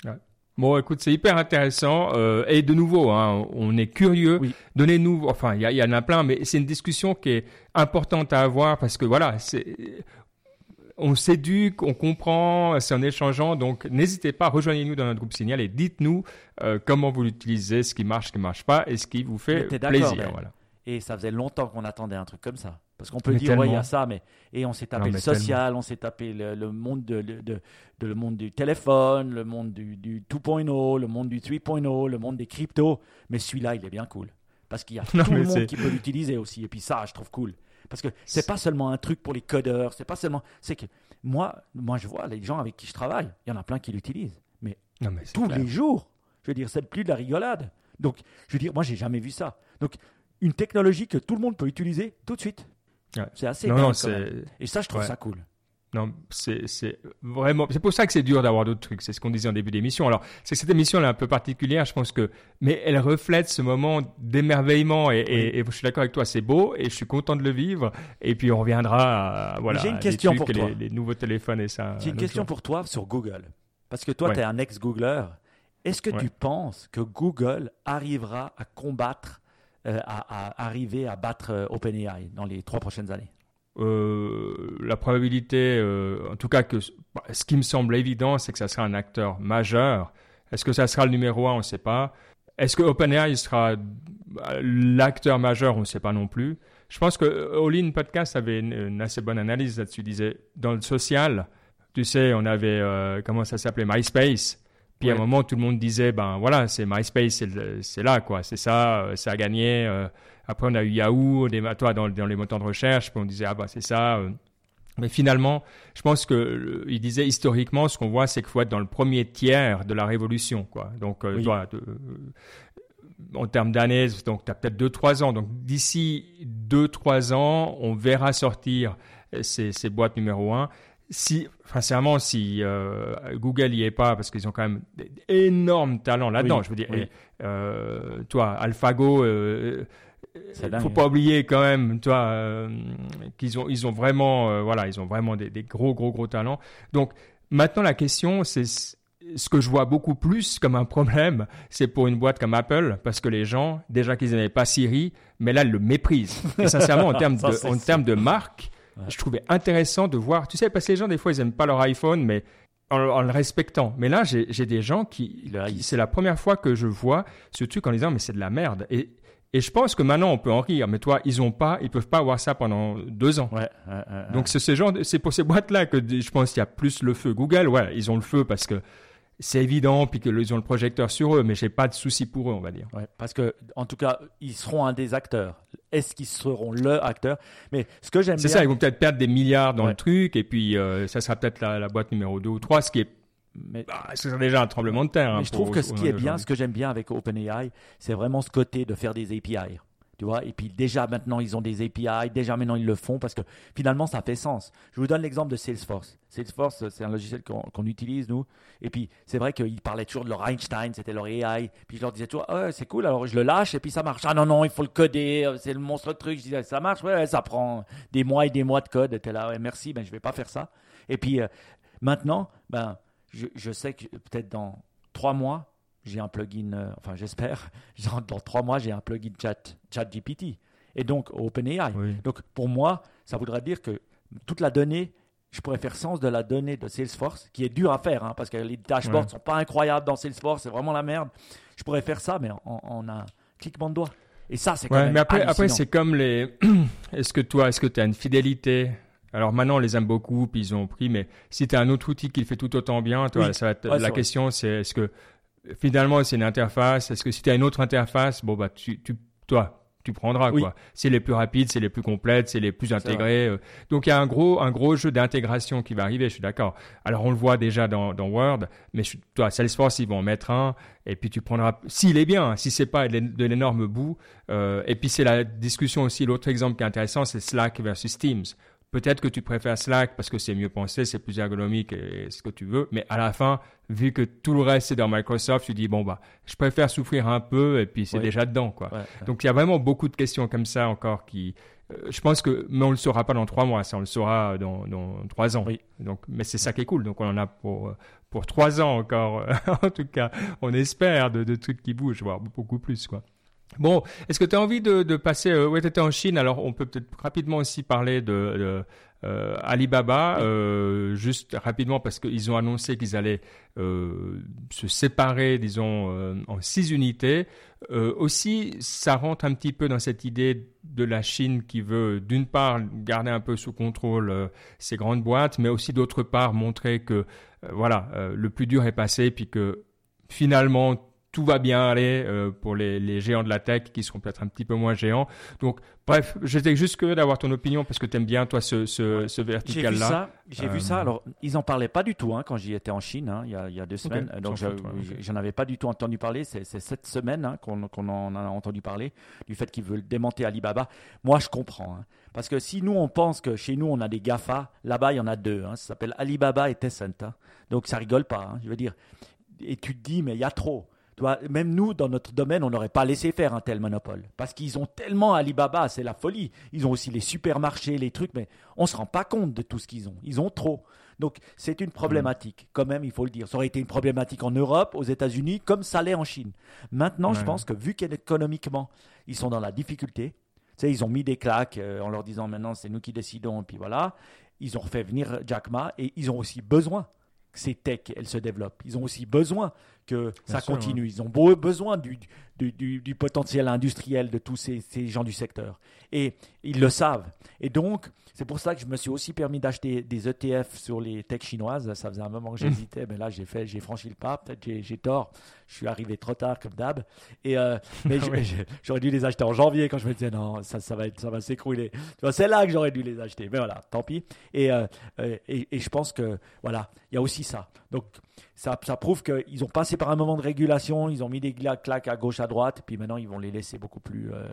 Ouais. Bon, écoute, c'est hyper intéressant. Euh, et de nouveau, hein, on est curieux. Oui. Donnez-nous… Enfin, il y, y en a plein, mais c'est une discussion qui est importante à avoir parce que voilà… c'est on s'éduque, on comprend, c'est en échangeant. Donc, n'hésitez pas, rejoignez-nous dans notre groupe Signal et dites-nous euh, comment vous l'utilisez, ce qui marche, ce qui ne marche pas et ce qui vous fait plaisir. Ben, voilà. Et ça faisait longtemps qu'on attendait un truc comme ça. Parce qu'on peut mais dire, tellement. ouais, il y a ça, mais. Et on s'est tapé non, le social, tellement. on s'est tapé le, le, monde de, de, de, de, le monde du téléphone, le monde du, du deux point zéro, le monde du trois point zéro, le monde des cryptos. Mais celui-là, il est bien cool. Parce qu'il y a non, tout le monde c'est... qui peut l'utiliser aussi. Et puis ça, je trouve cool. Parce que c'est, c'est pas seulement un truc pour les codeurs, c'est pas seulement. C'est que moi, moi, je vois les gens avec qui je travaille, il y en a plein qui l'utilisent. Mais, non, mais tous clair. les jours, je veux dire, c'est plus de la rigolade. Donc, je veux dire, moi, j'ai jamais vu ça. Donc, une technologie que tout le monde peut utiliser tout de suite. Ouais. C'est assez non, non, c'est... Et ça, je trouve ouais. ça cool. Non, c'est, c'est vraiment. C'est pour ça que c'est dur d'avoir d'autres trucs. C'est ce qu'on disait en début d'émission. Alors, c'est que cette émission là un peu particulière, je pense que, mais elle reflète ce moment d'émerveillement et, oui. et, et je suis d'accord avec toi, c'est beau et je suis content de le vivre. Et puis on reviendra. À, voilà. J'ai une question pour toi. Les, les nouveaux téléphones et ça. J'ai une question jour. pour toi sur Google, parce que toi, ouais. tu es un ex-Googleur. Est-ce que ouais. tu penses que Google arrivera à combattre, euh, à, à arriver à battre euh, OpenAI dans les trois prochaines années? Euh, la probabilité, euh, en tout cas, que bah, ce qui me semble évident, c'est que ça sera un acteur majeur. Est-ce que ça sera le numéro un? On ne sait pas. Est-ce que OpenAI sera bah, l'acteur majeur? On ne sait pas non plus. Je pense que All In Podcast avait une, une assez bonne analyse là-dessus. Il disait, dans le social, tu sais, on avait, euh, comment ça s'appelait, MySpace. Puis ouais. à un moment, tout le monde disait, ben voilà, c'est MySpace, c'est, le, c'est là, quoi. C'est ça, ça a gagné. Euh, Après, on a eu Yahoo, des, toi, dans, dans les moteurs de recherche, on disait « Ah bah c'est ça euh. ». Mais finalement, je pense qu'il euh, disait historiquement, ce qu'on voit, c'est qu'il faut être dans le premier tiers de la révolution, quoi. Donc, euh, oui. toi, de, euh, en termes d'années, tu as peut-être deux à trois ans. Donc, d'ici deux à trois ans, on verra sortir ces, ces boîtes numéro un. Si, sincèrement, si euh, Google n'y est pas, parce qu'ils ont quand même d'énormes talents là-dedans, oui, je veux dire, oui. et, euh, toi, AlphaGo… Euh, Il ne faut pas oublier quand même, tu vois, euh, qu'ils ont, ils ont vraiment, euh, voilà, ils ont vraiment des, des gros, gros, gros talents. Donc, maintenant, la question, c'est ce que je vois beaucoup plus comme un problème, c'est pour une boîte comme Apple, parce que les gens, déjà qu'ils n'avaient pas Siri, mais là, ils le méprisent. Et sincèrement, en termes de, Ça, en termes de marque, ouais. je trouvais intéressant de voir, tu sais, parce que les gens, des fois, ils n'aiment pas leur iPhone, mais en, en le respectant. Mais là, j'ai, j'ai des gens qui, qui, c'est la première fois que je vois ce truc en disant, mais c'est de la merde. Et, Et je pense que maintenant, on peut en rire. Mais toi, ils ont pas, ils peuvent pas avoir ça pendant deux ans. Ouais, euh, euh, Donc, c'est, ce genre de, c'est pour ces boîtes-là que je pense qu'il y a plus le feu. Google, ouais, ils ont le feu parce que c'est évident, puis qu'ils ont le projecteur sur eux. Mais j'ai pas de souci pour eux, on va dire. Ouais, parce que, en tout cas, ils seront un des acteurs. Est-ce qu'ils seront le acteur? Mais ce que j'aime c'est bien… C'est ça, ils vont peut-être perdre des milliards dans ouais. le truc. Et puis, euh, ça sera peut-être la, la boîte numéro deux ou trois, ce qui est… Mais, bah, c'est déjà un tremblement de terre. Hein, mais je trouve que ce qui est bien, ce que j'aime bien avec OpenAI, c'est vraiment ce côté de faire des A P I. Tu vois, et puis déjà maintenant, ils ont des A P I. Déjà maintenant, ils le font parce que finalement, ça fait sens. Je vous donne l'exemple de Salesforce. Salesforce, c'est un logiciel qu'on, qu'on utilise, nous. Et puis, c'est vrai qu'ils parlaient toujours de leur Einstein, c'était leur A I. Puis, je leur disais toujours, oh, c'est cool, alors je le lâche et puis ça marche. Ah non, non, il faut le coder, c'est le monstre truc. Je disais, ça marche, ouais, ouais ça prend des mois et des mois de code. Tu es là, ouais, merci, mais ben, je ne vais pas faire ça. Et puis, euh, maintenant, ben… Je, je sais que peut-être dans trois mois, j'ai un plugin, euh, enfin j'espère, dans, dans trois mois, j'ai un plugin chat, ChatGPT et donc OpenAI. Oui. Donc pour moi, ça voudrait dire que toute la donnée, je pourrais faire sens de la donnée de Salesforce, qui est dure à faire hein, parce que les dashboards ne ouais. sont pas incroyables dans Salesforce, c'est vraiment la merde. Je pourrais faire ça, mais en, en un cliquement de doigt. Et ça, c'est quand ouais, même mais après, après, c'est comme les… Est-ce que toi, est-ce que tu as une fidélité ? Alors maintenant, on les aime beaucoup, puis ils ont pris, mais si tu as un autre outil qui le fait tout autant bien, toi, oui. ça va être, ouais, la c'est question, vrai. c'est est-ce que finalement, c'est une interface? Est-ce que si tu as une autre interface, bon, bah, tu, tu, toi, tu prendras, oui. quoi. C'est les plus rapides, c'est les plus complètes, c'est les plus intégrés. Donc, il y a un gros, un gros jeu d'intégration qui va arriver, je suis d'accord. Alors, on le voit déjà dans, dans Word, mais je, toi, Salesforce, ils vont en mettre un, et puis tu prendras, s'il est bien, si c'est pas de l'énorme bout. Euh, et puis, c'est la discussion aussi, l'autre exemple qui est intéressant, c'est Slack versus Teams. Peut-être que tu préfères Slack parce que c'est mieux pensé, c'est plus ergonomique et ce que tu veux. Mais à la fin, vu que tout le reste c'est dans Microsoft, tu dis bon bah, je préfère souffrir un peu et puis c'est ouais. déjà dedans quoi. Ouais, ouais. Donc il y a vraiment beaucoup de questions comme ça encore qui, euh, je pense que, mais on le saura pas dans trois mois, ça on le saura dans, dans trois ans. Oui. Donc mais c'est ça qui est cool. Donc on en a pour pour trois ans encore. En tout cas, on espère de, de trucs qui bougent, voire beaucoup plus quoi. Bon, est-ce que tu as envie de, de passer... Euh, ouais, tu étais en Chine, alors on peut peut-être rapidement aussi parler de, de euh, Alibaba, euh, juste rapidement parce qu'ils ont annoncé qu'ils allaient euh, se séparer, disons, euh, en six unités. Euh, aussi, ça rentre un petit peu dans cette idée de la Chine qui veut, d'une part, garder un peu sous contrôle euh, ces grandes boîtes, mais aussi, d'autre part, montrer que, euh, voilà, euh, le plus dur est passé, puis que, finalement... tout va bien aller euh, pour les, les géants de la tech qui seront peut-être un petit peu moins géants. Donc, bref, j'étais juste curieux d'avoir ton opinion parce que tu aimes bien, toi, ce, ce, ce vertical-là. J'ai vu ça. J'ai euh... vu ça. Alors, ils n'en parlaient pas du tout hein, quand j'y étais en Chine hein, il, y a, il y a deux semaines. Okay. Donc, je n'en avais pas du tout entendu parler. C'est, c'est cette semaine hein, qu'on, qu'on en a entendu parler du fait qu'ils veulent démonter Alibaba. Moi, je comprends. Hein, parce que si nous, on pense que chez nous, on a des GAFA, là-bas, il y en a deux. Hein, ça s'appelle Alibaba et Tencent. Hein, donc, ça rigole pas. Hein, je veux dire, et tu te dis, mais il y a trop. Toi, même nous, dans notre domaine, on n'aurait pas laissé faire un tel monopole parce qu'ils ont tellement Alibaba, c'est la folie. Ils ont aussi les supermarchés, les trucs, mais on ne se rend pas compte de tout ce qu'ils ont. Ils ont trop. Donc, c'est une problématique, mmh. quand même, il faut le dire. Ça aurait été une problématique en Europe, aux États-Unis, comme ça l'est en Chine. Maintenant, mmh. je pense que vu qu'économiquement, ils sont dans la difficulté, tu sais, ils ont mis des claques euh, en leur disant maintenant, c'est nous qui décidons, et puis voilà. Ils ont refait venir Jack Ma et ils ont aussi besoin. Ces techs, elles se développent. Ils ont aussi besoin que ça continue. Bien sûr, ouais. Ils ont besoin du, du, du, du potentiel industriel de tous ces, ces gens du secteur. Et ils le savent. Et donc, c'est pour ça que je me suis aussi permis d'acheter des E T F sur les techs chinoises. Ça faisait un moment que j'hésitais, mais là, j'ai, fait, j'ai franchi le pas. Peut-être j'ai, j'ai tort. Je suis arrivé trop tard, comme d'hab. Et, euh, mais ah oui. J'aurais dû les acheter en janvier quand je me disais non, ça, ça, va, être, ça va s'écrouler. Tu vois, c'est là que j'aurais dû les acheter. Mais voilà, tant pis. Et, euh, et, et je pense que, voilà, il y a aussi ça. Donc, ça, ça prouve qu'ils ont passé par un moment de régulation, ils ont mis des claques à gauche, à droite, puis maintenant, ils vont les laisser beaucoup plus euh,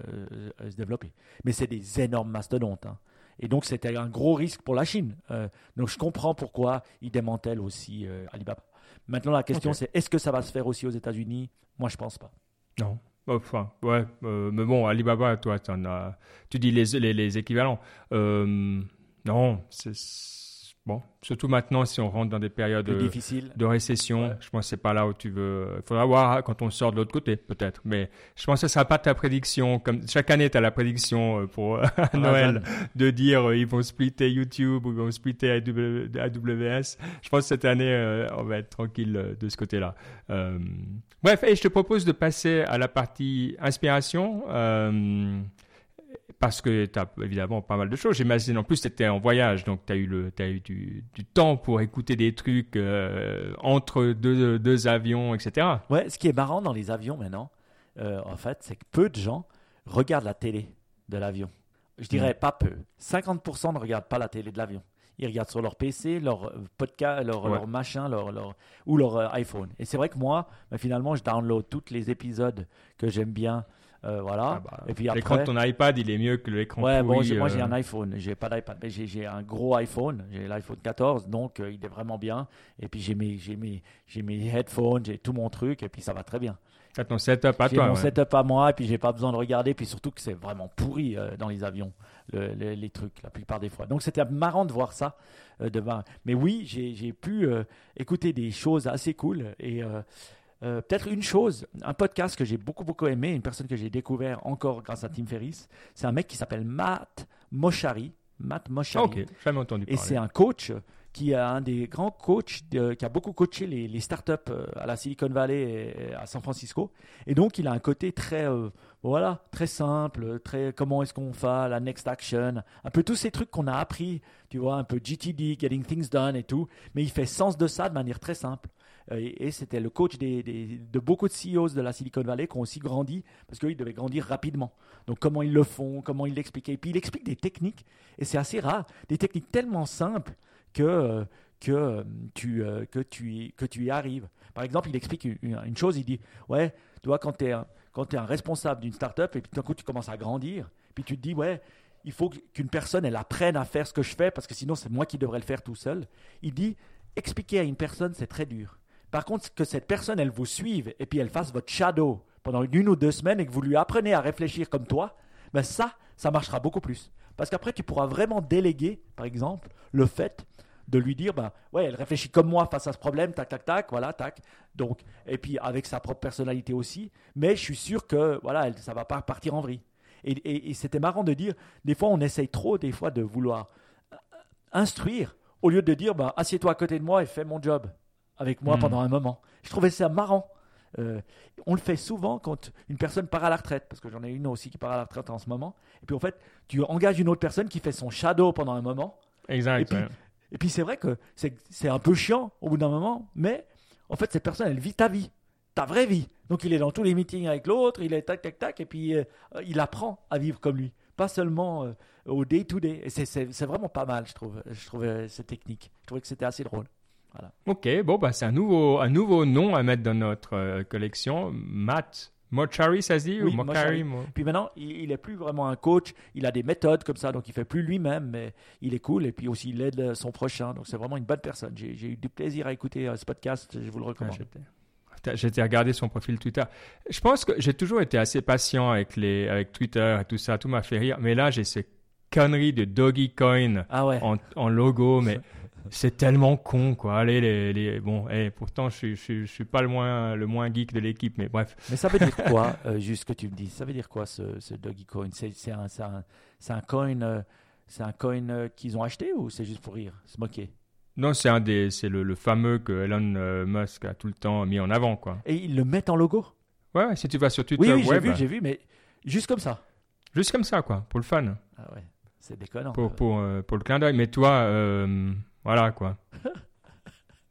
se développer. Mais c'est des énormes mastodontes. Hein. Et donc, c'était un gros risque pour la Chine. Euh, donc, je comprends pourquoi ils démantèlent aussi euh, Alibaba. Maintenant, la question, okay. c'est est-ce que ça va se faire aussi aux États-Unis ? Moi, je ne pense pas. Non. Enfin, ouais. Euh, mais bon, Alibaba, toi, t'en as... tu dis les, les, les équivalents. Euh, non, c'est... Bon, surtout maintenant, si on rentre dans des périodes de récession, ouais. je pense que ce n'est pas là où tu veux… Il faudra voir quand on sort de l'autre côté, peut-être. Mais je pense que ce ne sera pas ta prédiction. Comme... Chaque année, tu as la prédiction pour Noël de dire ils vont splitter YouTube ou ils vont splitter A W S. Je pense que cette année, on va être tranquille de ce côté-là. Euh... Bref, et je te propose de passer à la partie inspiration. Euh... Parce que tu as évidemment pas mal de choses. J'imagine, en plus, tu étais en voyage, donc tu as eu, le, t'as eu du, du temps pour écouter des trucs euh, entre deux, deux avions, et cetera. Ouais, ce qui est marrant dans les avions maintenant, euh, en fait, c'est que peu de gens regardent la télé de l'avion. Je dirais mmh. pas peu. cinquante pour cent ne regardent pas la télé de l'avion. Ils regardent sur leur P C, leur podcast, leur, ouais. leur machin, leur, leur, ou leur iPhone. Et c'est vrai que moi, bah, finalement, je download tous les épisodes que j'aime bien. Euh, voilà. Ah bah, et puis après, l'écran de ton iPad, il est mieux que l'écran ouais, pourri. Bon, j'ai, moi, j'ai un iPhone. J'ai pas d'iPad, mais j'ai, j'ai un gros iPhone. J'ai l'iPhone quatorze, donc euh, il est vraiment bien. Et puis, j'ai mes, j'ai, mes, j'ai mes headphones, j'ai tout mon truc, et puis ça va très bien. T'as ton setup à j'ai toi. J'ai mon ouais. setup à moi, et puis j'ai pas besoin de regarder. Puis surtout que c'est vraiment pourri euh, dans les avions, le, le, les trucs, la plupart des fois. Donc, c'était marrant de voir ça. Euh, de... Mais oui, j'ai, j'ai pu euh, écouter des choses assez cool. Et... Euh, Euh, peut-être une chose, un podcast que j'ai beaucoup, beaucoup aimé, une personne que j'ai découvert encore grâce à Tim Ferriss, c'est un mec qui s'appelle Matt Mochari. Matt Mochari. Ok, jamais entendu parler. Et c'est un coach qui est un des grands coachs, de, qui a beaucoup coaché les, les startups à la Silicon Valley et à San Francisco. Et donc, il a un côté très, euh, voilà, très simple, très comment est-ce qu'on fait, la next action, un peu tous ces trucs qu'on a appris, tu vois, un peu G T D, getting things done et tout. Mais il fait sens de ça de manière très simple. Et c'était le coach des, des, de beaucoup de C E Os de la Silicon Valley qui ont aussi grandi parce qu'ils devaient grandir rapidement. Donc, comment ils le font, comment ils l'expliquent. Et puis, il explique des techniques, et c'est assez rare, des techniques tellement simples que, que, tu, que, tu, que tu y arrives. Par exemple, il explique une, une chose, il dit « Ouais, tu vois, quand tu es un, un responsable d'une start-up et puis d'un coup, tu commences à grandir, puis tu te dis « Ouais, il faut qu'une personne, elle apprenne à faire ce que je fais parce que sinon, c'est moi qui devrais le faire tout seul. » Il dit « Expliquer à une personne, c'est très dur. » Par contre, que cette personne, elle vous suive et puis elle fasse votre shadow pendant une ou deux semaines et que vous lui apprenez à réfléchir comme toi, ben ça, ça marchera beaucoup plus. Parce qu'après, tu pourras vraiment déléguer, par exemple, le fait de lui dire, bah, ouais, elle réfléchit comme moi face à ce problème, tac, tac, tac, voilà, tac. Donc, et puis avec sa propre personnalité aussi. Mais je suis sûr que voilà, elle, ça ne va pas partir en vrille. Et, et, et c'était marrant de dire, des fois, on essaye trop, des fois, de vouloir instruire au lieu de dire, bah, assieds-toi à côté de moi et fais mon job avec moi mmh. pendant un moment. Je trouvais ça marrant. Euh, on le fait souvent quand une personne part à la retraite, parce que j'en ai une aussi qui part à la retraite en ce moment. Et puis en fait, tu engages une autre personne qui fait son shadow pendant un moment. Exact. Et puis, ouais. et puis c'est vrai que c'est, c'est un peu chiant au bout d'un moment, mais en fait, cette personne, elle vit ta vie, ta vraie vie. Donc il est dans tous les meetings avec l'autre, il est tac, tac, tac, et puis euh, il apprend à vivre comme lui, pas seulement euh, au day to day. Et c'est, c'est, c'est vraiment pas mal, je trouve, je trouvais cette technique. Je trouvais que c'était assez drôle. Voilà. Ok, bon, bah, c'est un nouveau, un nouveau nom à mettre dans notre euh, collection. Matt Mochari, ça se dit oui, ou Mochari, Mochari. Mo... Puis maintenant, il n'est plus vraiment un coach. Il a des méthodes comme ça, donc il ne fait plus lui-même, mais il est cool. Et puis aussi, il aide son prochain. Donc, c'est vraiment une bonne personne. J'ai, j'ai eu du plaisir à écouter euh, ce podcast. Je vous le recommande. Ah, j'ai... j'ai été regarder son profil Twitter. Je pense que j'ai toujours été assez patient avec, les... avec Twitter et tout ça. Tout m'a fait rire. Mais là, j'ai ces conneries de Doggy Coin ah, ouais. en, en logo, mais... C'est tellement con, quoi. Allez, les, les... bon, hey, pourtant, je ne je, je, je suis pas le moins, le moins geek de l'équipe, mais bref. Mais ça veut dire quoi, euh, juste que tu me dis, ça veut dire quoi, ce, ce Doggy Coin? C'est, c'est, un, c'est, un, c'est un coin, euh, c'est un coin euh, qu'ils ont acheté ou c'est juste pour rire, se moquer? Non, c'est, un des, c'est le, le fameux que Elon Musk a tout le temps mis en avant, quoi. Et ils le mettent en logo? Ouais, ouais, si tu vas sur Twitter, oui, oui, web... j'ai vu, j'ai vu, mais juste comme ça. Juste comme ça, quoi, pour le fan. Ah ouais, c'est déconnant. Pour, pour, euh, pour le clin d'œil, mais toi... Euh... Voilà quoi.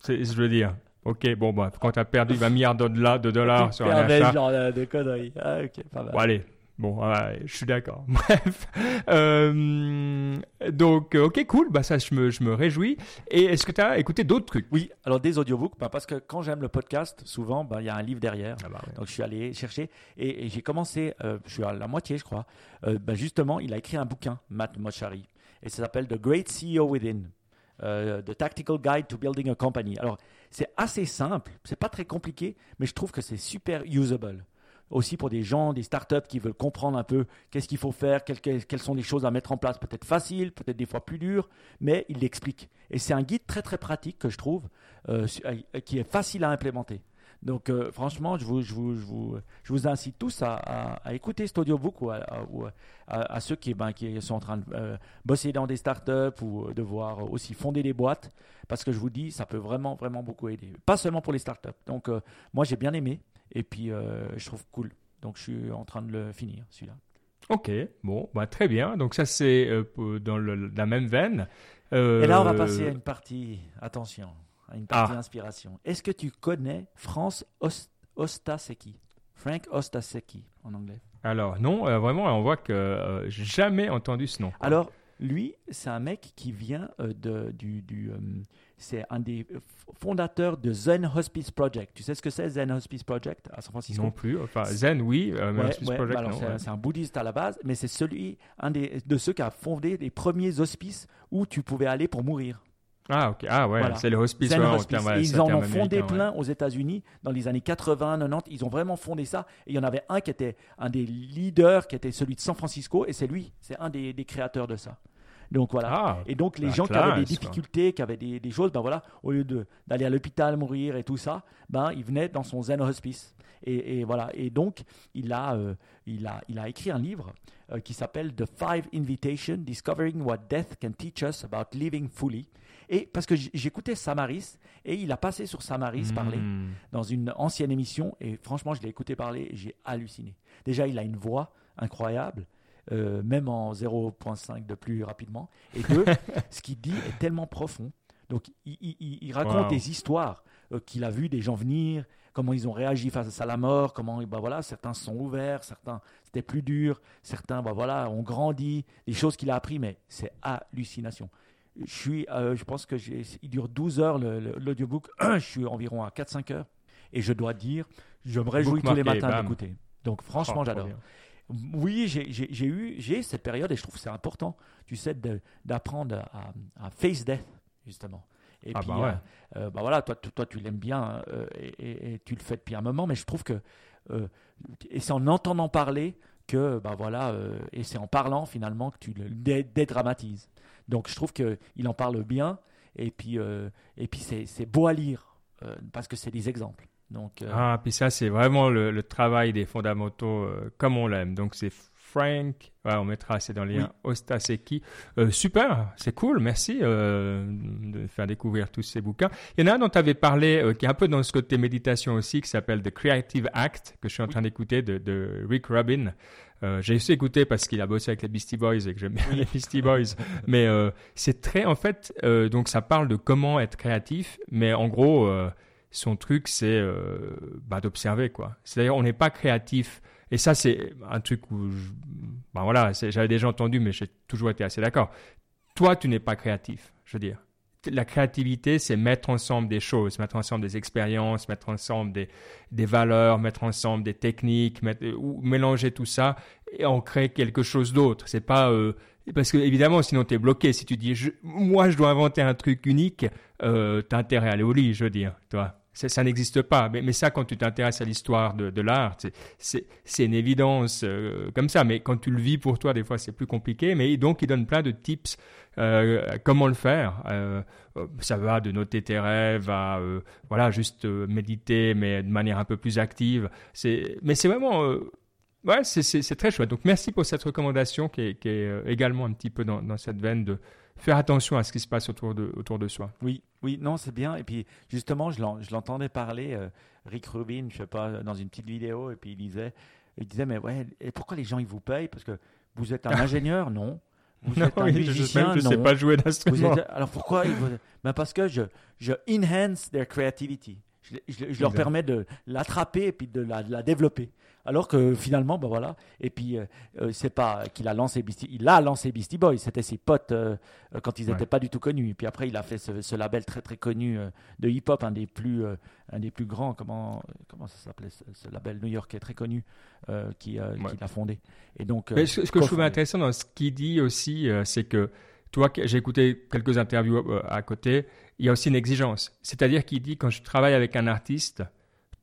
C'est, je veux dire. Ok, bon, bah, quand tu as perdu vingt milliards de dollars sur un achat. Genre de, de conneries. Ah, ok, pas mal. Bon, allez. Bon, euh, je suis d'accord. Bref. Euh, donc, ok, cool. Bah, ça, je me, je me réjouis. Et est-ce que tu as écouté d'autres trucs ? Oui, alors des audiobooks, bah, parce que quand j'aime le podcast, souvent, bah, il y a un livre derrière. Ah bah, ouais. Donc, je suis allé chercher et, et j'ai commencé, euh, je suis à la moitié, je crois. Euh, bah, justement, il a écrit un bouquin, Matt Mochari, et ça s'appelle The Great C E O Within. Euh, The Tactical Guide to Building a Company. Alors, c'est assez simple, c'est pas très compliqué, mais je trouve que c'est super usable. Aussi pour des gens, des startups qui veulent comprendre un peu qu'est-ce qu'il faut faire, quelles, quelles sont les choses à mettre en place, peut-être faciles, peut-être des fois plus dures, mais il l'explique. Et c'est un guide très très pratique que je trouve, euh, qui est facile à implémenter. Donc, euh, franchement, je vous, je, vous, je, vous, je vous incite tous à, à, à écouter cet audiobook ou à, à, à, à ceux qui, ben, qui sont en train de euh, bosser dans des startups ou devoir aussi fonder des boîtes, parce que je vous dis, ça peut vraiment, vraiment beaucoup aider. Pas seulement pour les startups. Donc, euh, moi, j'ai bien aimé et puis euh, je trouve cool. Donc, je suis en train de le finir, celui-là. Ok, bon, bah, très bien. Donc, ça, c'est euh, dans le, la même veine. Euh... Et là, on va passer à une partie, attention. Une partie ah. inspiration. Est-ce que tu connais Frank Ostaseski? Frank Ostaseski en anglais. Alors non, euh, vraiment, on voit que euh, j'ai jamais entendu ce nom. Alors lui, c'est un mec qui vient euh, de du, du euh, c'est un des fondateurs de Zen Hospice Project. Tu sais ce que c'est Zen Hospice Project à San Francisco? Non plus. Enfin Zen oui, euh, mais ouais, Hospice ouais, Project bah alors, non. C'est, ouais. c'est un bouddhiste à la base, mais c'est celui un des de ceux qui a fondé les premiers hospices où tu pouvais aller pour mourir. Ah, ok. Ah, ouais, voilà. C'est le hospice. Zen ouais, hospice. Terme, ouais, ils en ont fondé plein ouais. aux États-Unis dans les années quatre-vingts, quatre-vingt-dix. Ils ont vraiment fondé ça. Et il y en avait un qui était un des leaders, qui était celui de San Francisco. Et c'est lui, c'est un des, des créateurs de ça. Donc voilà. Ah, et donc les gens classe, qui avaient des difficultés, quoi. Qui avaient des, des choses, ben voilà, au lieu de, d'aller à l'hôpital, mourir et tout ça, ben ils venaient dans son Zen Hospice. Et, et voilà. Et donc il a, euh, il a, il a écrit un livre euh, qui s'appelle The Five Invitations: Discovering What Death Can Teach Us About Living Fully. Et parce que j'écoutais Samaris et il a passé sur Samaris mmh. parler dans une ancienne émission et franchement je l'ai écouté parler et j'ai halluciné. Déjà il a une voix incroyable. Euh, même en zéro virgule cinq de plus rapidement. Et deux, ce qu'il dit est tellement profond. Donc, il, il, il raconte wow. des histoires euh, qu'il a vues des gens venir, comment ils ont réagi face à la mort, comment bah voilà, certains se sont ouverts, certains c'était plus dur, certains bah voilà, ont grandi, des choses qu'il a appris, mais c'est hallucination. Je, suis, euh, je pense qu'il dure douze heures le, le, l'audiobook, je suis environ à quatre à cinq heures et je dois dire, je me réjouis tous les matins bam. d'écouter. Donc, franchement, oh, j'adore. Bien. Oui, j'ai, j'ai, j'ai eu j'ai cette période et je trouve que c'est important, tu sais, de, d'apprendre à, à face death, justement. Et ah puis, bah ouais. euh, bah voilà, toi, toi, tu l'aimes bien euh, et, et, et tu le fais depuis un moment, mais je trouve que, euh, et c'est en entendant parler que, bah voilà, euh, et c'est en parlant finalement que tu le dé- dédramatises. Donc, je trouve qu'il en parle bien et puis, euh, et puis c'est, c'est beau à lire euh, parce que c'est des exemples. Donc, euh... Ah, puis ça, c'est vraiment le, le travail des fondamentaux euh, comme on l'aime. Donc, c'est Frank, ouais, on mettra, c'est dans les liens, oui. Ostaseski. Euh, super, c'est cool, merci euh, de faire découvrir tous ces bouquins. Il y en a un dont tu avais parlé, euh, qui est un peu dans ce côté méditation aussi, qui s'appelle The Creative Act, que je suis en train d'écouter, de, de Rick Rubin. Euh, j'ai aussi écouté parce qu'il a bossé avec les Beastie Boys et que j'aime bien les Beastie Boys. Mais euh, c'est très, en fait, euh, donc ça parle de comment être créatif, mais en gros, euh, son truc, c'est euh, bah, d'observer, quoi. C'est-à-dire, on n'est pas créatif. Et ça, c'est un truc où, je... ben voilà, c'est... j'avais déjà entendu, mais j'ai toujours été assez d'accord. Toi, tu n'es pas créatif, je veux dire. La créativité, c'est mettre ensemble des choses, mettre ensemble des expériences, mettre ensemble des, des valeurs, mettre ensemble des techniques, mettre... ou mélanger tout ça et en créer quelque chose d'autre. C'est pas... Euh... Parce que, évidemment, sinon, tu es bloqué. Si tu dis, je... moi, je dois inventer un truc unique, euh, tu as intérêt à aller au lit, je veux dire, toi. Ça, ça n'existe pas. Mais, mais ça, quand tu t'intéresses à l'histoire de, de l'art, c'est, c'est, c'est une évidence euh, comme ça. Mais quand tu le vis pour toi, des fois, c'est plus compliqué. Mais donc, il donne plein de tips euh, comment le faire. Euh, ça va de noter tes rêves à euh, voilà, juste euh, méditer, mais de manière un peu plus active. C'est, mais c'est vraiment... Euh, ouais, c'est, c'est, c'est très chouette. Donc, merci pour cette recommandation qui est, qui est également un petit peu dans, dans cette veine de... Faire attention à ce qui se passe autour de, autour de soi. Oui, oui, non, c'est bien. Et puis, justement, je, l'en, je l'entendais parler, euh, Rick Rubin, je ne sais pas, dans une petite vidéo, et puis il disait, il disait mais ouais, et pourquoi les gens, ils vous payent? Parce que vous êtes un ingénieur, non? Vous non, êtes un oui, musicien, je ne sais pas jouer d'instrument. Êtes, alors, pourquoi ils vous... ben parce que je, je « enhance their creativity ». Je, je, je leur permets de l'attraper et puis de la, de la développer. Alors que finalement, ben voilà. Et puis, euh, c'est pas qu'il a lancé Beastie, il a lancé Beastie Boys. C'était ses potes euh, quand ils n'étaient ouais. pas du tout connus. Et puis après, il a fait ce, ce label très très connu euh, de hip-hop, un des plus, euh, un des plus grands. Comment comment ça s'appelait ce, ce label new-yorkais très connu euh, qui euh, ouais. qu'il a fondé. Et donc, euh, mais ce, ce que je trouve intéressant dans ce qu'il dit aussi, euh, c'est que toi, j'ai écouté quelques interviews euh, à côté. Il y a aussi une exigence. C'est-à-dire qu'il dit, quand je travaille avec un artiste,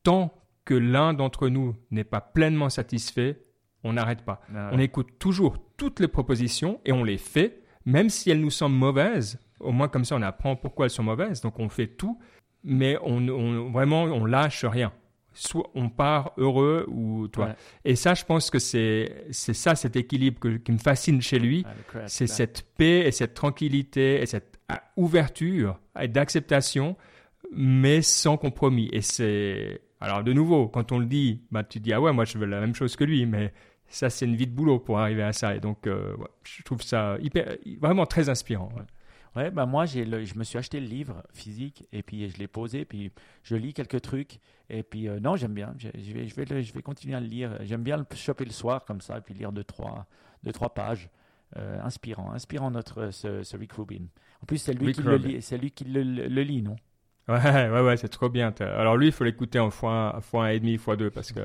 tant que l'un d'entre nous n'est pas pleinement satisfait, on n'arrête pas. Ah, on ouais. écoute toujours toutes les propositions et on les fait, même si elles nous semblent mauvaises. Au moins, comme ça, on apprend pourquoi elles sont mauvaises. Donc, on fait tout, mais on, on, vraiment, on lâche rien. Soit on part heureux ou toi. Ouais. Et ça, je pense que c'est, c'est ça, cet équilibre que, qui me fascine chez lui. Ah, crap, c'est là. Cette paix et cette tranquillité et cette ouverture et d'acceptation, mais sans compromis. Et c'est... Alors, de nouveau, quand on le dit, bah, tu te dis « Ah ouais, moi, je veux la même chose que lui », mais ça, c'est une vie de boulot pour arriver à ça. Et donc, euh, ouais, je trouve ça hyper, vraiment très inspirant. Ouais, ouais bah moi, j'ai le, je me suis acheté le livre physique et puis je l'ai posé, puis je lis quelques trucs. Et puis, euh, non, j'aime bien. Je, je, vais, je, vais le, je vais continuer à le lire. J'aime bien le choper le soir comme ça et puis lire deux, trois, deux, trois pages. Euh, inspirant, inspirant notre, ce, ce Rick Rubin. En plus, c'est lui Rick qui, le lit, c'est lui qui le, le, le lit, non ? Ouais, ouais, ouais, c'est trop bien. Alors lui, il faut l'écouter en fois, fois et demi, fois deux, parce que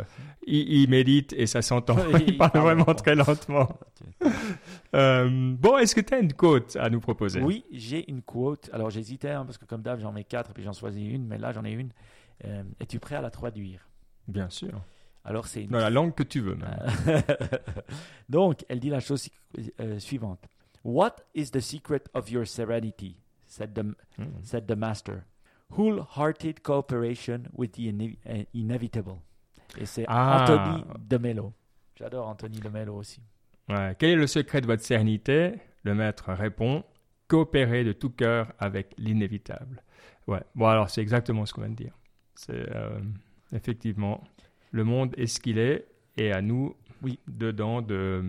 il, il médite et ça s'entend. Il, il parle vraiment longtemps. Très lentement. euh, bon, est-ce que tu as une quote à nous proposer? Oui, j'ai une quote. Alors j'hésitais, hein, parce que comme d'hab, j'en mets quatre et puis j'en choisis une, mais là, j'en ai une. Euh, es-tu prêt à la traduire? Bien sûr. Alors c'est une... Dans la langue que tu veux. Même. Donc, elle dit la chose euh, suivante. « What is the secret of your serenity? » said the, mm. said the master. Wholehearted cooperation with the ine- uh, inevitable. Et c'est ah. Anthony De Mello. J'adore Anthony De Mello aussi. Ouais. Quel est le secret de votre sérénité? Le maître répond, coopérer de tout cœur avec l'inévitable. Ouais. Bon, alors, c'est exactement ce qu'on vient de dire. C'est euh, effectivement, le monde est ce qu'il est et à nous, oui. dedans, de,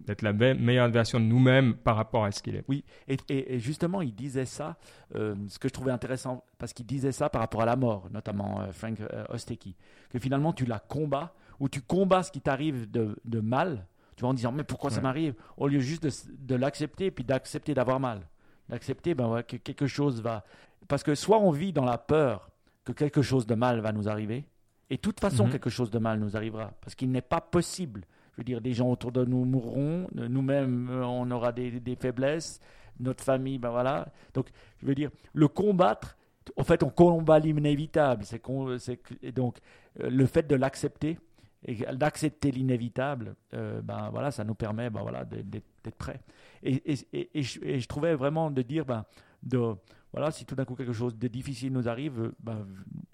d'être la me- meilleure version de nous-mêmes par rapport à ce qu'il est. Oui, et, et, et justement, il disait ça, euh, ce que je trouvais intéressant, parce qu'il disait ça par rapport à la mort, notamment euh, Frank euh, Ostaseski, que finalement, tu la combats, ou tu combats ce qui t'arrive de, de mal, tu vois, en disant, mais pourquoi ouais. ça m'arrive, au lieu juste de, de l'accepter, et puis d'accepter d'avoir mal, d'accepter ben, ouais, que quelque chose va... Parce que soit on vit dans la peur que quelque chose de mal va nous arriver, et de toute façon, mm-hmm. quelque chose de mal nous arrivera, parce qu'il n'est pas possible... Je veux dire, des gens autour de nous mourront, nous-mêmes, on aura des, des faiblesses, notre famille, ben voilà. Donc, je veux dire, le combattre, en fait, on combat l'inévitable. C'est qu'on, c'est, et donc, le fait de l'accepter, et d'accepter l'inévitable, euh, ben voilà, ça nous permet ben voilà, d'être, d'être prêts. Et, et, et, et, je, et je trouvais vraiment de dire, ben, de, voilà, si tout d'un coup quelque chose de difficile nous arrive, bah,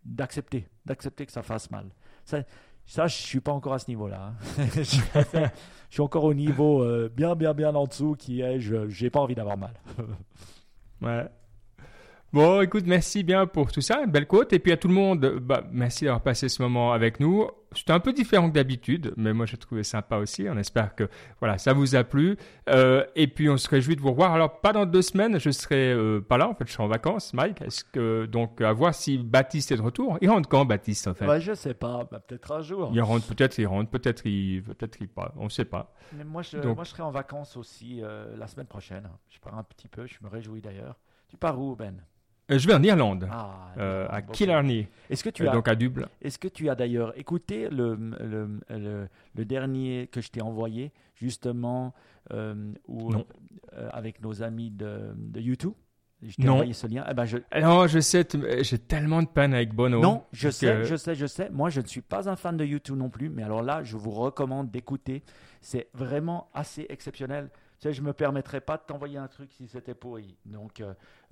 d'accepter, d'accepter que ça fasse mal. Ça, ça je ne suis pas encore à ce niveau-là. Hein. je, je suis encore au niveau euh, bien, bien, bien en dessous qui est, je n'ai pas envie d'avoir mal. Ouais. Bon, écoute, merci bien pour tout ça, belle côte. Et puis à tout le monde, bah, merci d'avoir passé ce moment avec nous. C'était un peu différent que d'habitude, mais moi j'ai trouvé sympa aussi. On espère que voilà, ça vous a plu. Euh, et puis on se réjouit de vous revoir. Alors pas dans deux semaines, je serai euh, pas là. En fait, je suis en vacances, Mike. Est-ce que donc à voir si Baptiste est de retour. Il rentre quand, Baptiste en fait? Bah, je sais pas. Bah, peut-être un jour. Il rentre peut-être. Il rentre peut-être. Il peut-être il pas. On ne sait pas. Mais moi je donc... moi je serai en vacances aussi euh, la semaine prochaine. Je pars un petit peu. Je me réjouis d'ailleurs. Tu pars où, Ben? Euh, je vais en Irlande, ah, euh, à Killarney, est-ce que tu euh, as, donc à Dublin. Est-ce que tu as d'ailleurs écouté le, le, le, le dernier que je t'ai envoyé, justement, euh, où, euh, avec nos amis de, de U deux? Je t'ai non. envoyé ce lien. Eh ben je... Non, je sais, j'ai tellement de peine avec Bono. Non, je sais, que... je sais, je sais. Moi, je ne suis pas un fan de U deux non plus, mais alors là, je vous recommande d'écouter. C'est vraiment assez exceptionnel. Tu sais, je ne me permettrais pas de t'envoyer un truc si c'était pourri. Donc,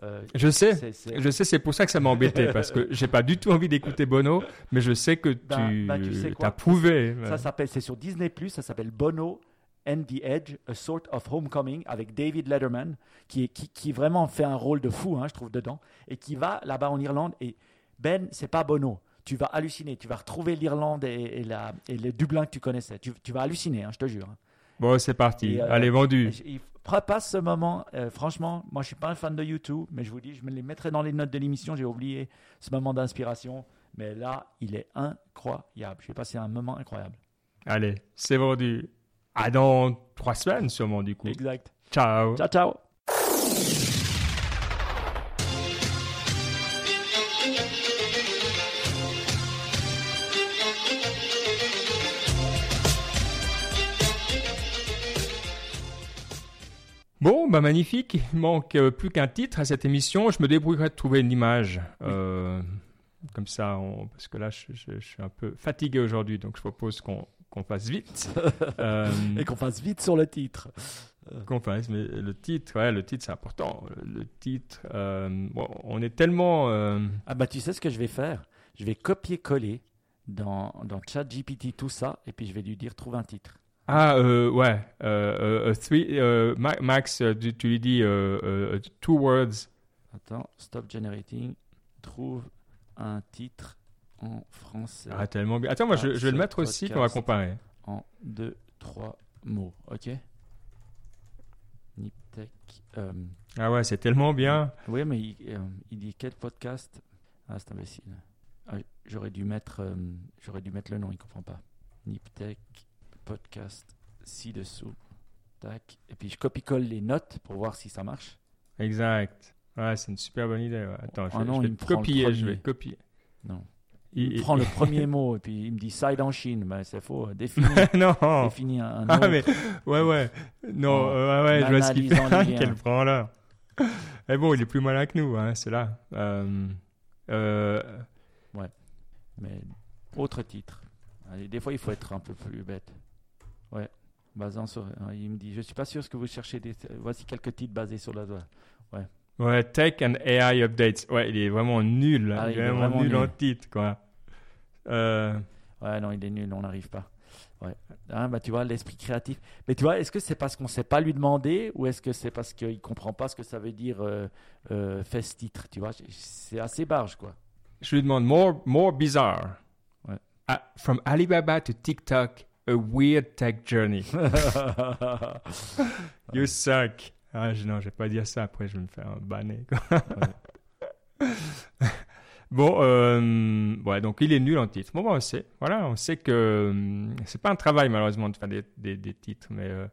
euh, je sais, c'est, c'est... je sais, c'est pour ça que ça m'a embêté, parce que je n'ai pas du tout envie d'écouter Bono, mais je sais que ben, tu, ben, tu sais t'as prouvé. Ça, ça s'appelle, c'est sur Disney+, ça s'appelle Bono and the Edge, A Sort of Homecoming, avec David Letterman, qui, qui, qui vraiment fait un rôle de fou, hein, je trouve, dedans, et qui va là-bas en Irlande. Et Ben, ce n'est pas Bono. Tu vas halluciner, tu vas retrouver l'Irlande et, et, la, et le Dublin que tu connaissais. Tu, tu vas halluciner, hein, je te jure. Bon, c'est parti. Euh, Allez, vendu. Il passe ce moment. Euh, franchement, moi, je ne suis pas un fan de U deux, mais je vous dis, je me les mettrai dans les notes de l'émission. J'ai oublié ce moment d'inspiration. Mais là, il est incroyable. J'ai passé un moment incroyable. Allez, c'est vendu. À dans trois semaines, sûrement, du coup. Exact. Ciao. Ciao, ciao. Bon, bah magnifique. Il manque euh, plus qu'un titre à cette émission. Je me débrouillerai de trouver une image. Euh, comme ça, on... parce que là, je, je, je suis un peu fatigué aujourd'hui. Donc, je propose qu'on, qu'on fasse vite. euh... Et qu'on fasse vite sur le titre. Qu'on fasse, mais le titre, ouais, le titre, c'est important. Le, le titre, euh... bon, on est tellement... Euh... Ah bah, tu sais ce que je vais faire? Je vais copier-coller dans, dans ChatGPT tout ça. Et puis, je vais lui dire, trouve un titre. Ah, euh, ouais. Euh, euh, three, euh, Max, euh, tu, tu lui dis euh, euh, two words. Attends, stop generating. Trouve un titre en français. Ah, tellement bien. Attends, moi, je, je vais le mettre aussi qu'on va comparer. En deux, trois mots, ok? Niptech. Euh... Ah ouais, c'est tellement bien. Oui, mais il, euh, il dit quel podcast? Ah, c'est imbécile. Ah, j'aurais dû mettre, euh, j'aurais dû mettre le nom, il ne comprend pas. Niptech. Podcast ci-dessous. Tac. Et puis, je copie-colle les notes pour voir si ça marche. Exact. Ouais, c'est une super bonne idée. Ouais. Attends, je, ah non, je vais copier. Je vais copier. Non. Il, il prend il... le premier mot et puis il me dit « Saïd en Chine ». Ben, c'est faux. Définis, non. Définis un, un ah, autre. Mais, ouais, ouais. Non, ouais, euh, ouais, je vois ce qu'il fait. Quel branleur. Mais bon, il est plus malin que nous, hein, c'est là. Euh, euh... Ouais. Mais autre titre. Allez, des fois, il faut être un peu plus bête. Ouais, basant sur, il me dit, je suis pas sûr ce que vous cherchez. Des... Voici quelques titres basés sur la loi. Ouais. Ouais, Tech and A I Updates. Ouais, il est vraiment nul. Ah, il, il est vraiment, vraiment nul, nul en titre, quoi. Euh... Ouais, non, il est nul, on n'arrive pas. Ouais. Hein, bah tu vois, l'esprit créatif. Mais tu vois, est-ce que c'est parce qu'on sait pas lui demander ou est-ce que c'est parce qu'il comprend pas ce que ça veut dire euh, euh, fait ce titre, tu vois? C'est assez barge, quoi. Je lui demande more, more bizarre. Ouais. Uh, from Alibaba to TikTok. A weird tech journey. You suck. Ah, je, non, je vais pas dire ça. Après, je vais me faire banner. Bon, euh, ouais, donc il est nul en titre. Bon, bon, on sait. Voilà, on sait que c'est pas un travail malheureusement de faire des, des, des titres, mais euh,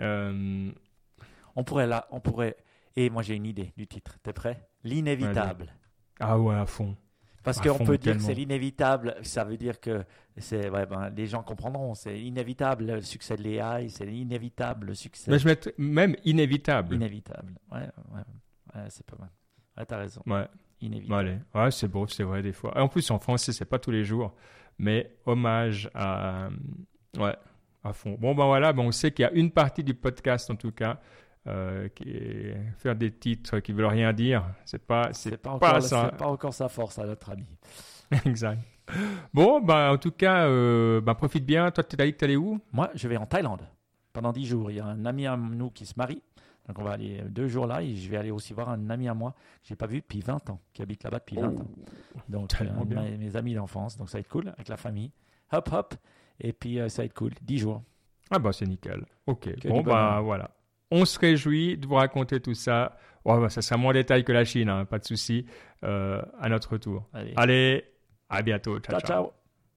euh... on pourrait là, on pourrait. Et moi, j'ai une idée du titre. T'es prêt? L'inévitable. Ouais, ah ouais, à fond. Parce à qu'on fond, peut dire tellement. Que c'est l'inévitable, ça veut dire que c'est, ouais, ben, les gens comprendront, c'est inévitable le succès de l'A I, c'est inévitable le succès. Mais je mettrais même inévitable. Inévitable, ouais, ouais, ouais, c'est pas mal. Ouais, t'as raison. Ouais. Inévitable. Allez. Ouais, c'est beau, c'est vrai des fois. Et en plus, en français, c'est pas tous les jours, mais hommage à, ouais, à fond. Bon, ben voilà, ben, on sait qu'il y a une partie du podcast en tout cas Euh, qui... faire des titres qui veulent rien dire, c'est pas c'est, c'est pas, pas encore, ça. C'est pas encore sa force à notre ami. Exact. Bon, bah, en tout cas, euh, bah, profite bien. Toi, t'es allé, t'es allé où? Moi, je vais en Thaïlande pendant dix jours. Il y a un ami à nous qui se marie. Donc, on va aller deux jours là et je vais aller aussi voir un ami à moi que je n'ai pas vu depuis vingt ans, qui habite là-bas depuis vingt ans. Donc, euh, mes, mes amis d'enfance. Donc, ça va être cool avec la famille. Hop, hop. Et puis, euh, ça va être cool. dix jours. Ah bah, c'est nickel. OK. Que bon, bah, moment. Voilà. On se réjouit de vous raconter tout ça. Oh, bah, ça sera moins détail que la Chine, hein, pas de souci. Euh, à notre retour. Allez. Allez, à bientôt. Ciao, ciao. ciao. ciao.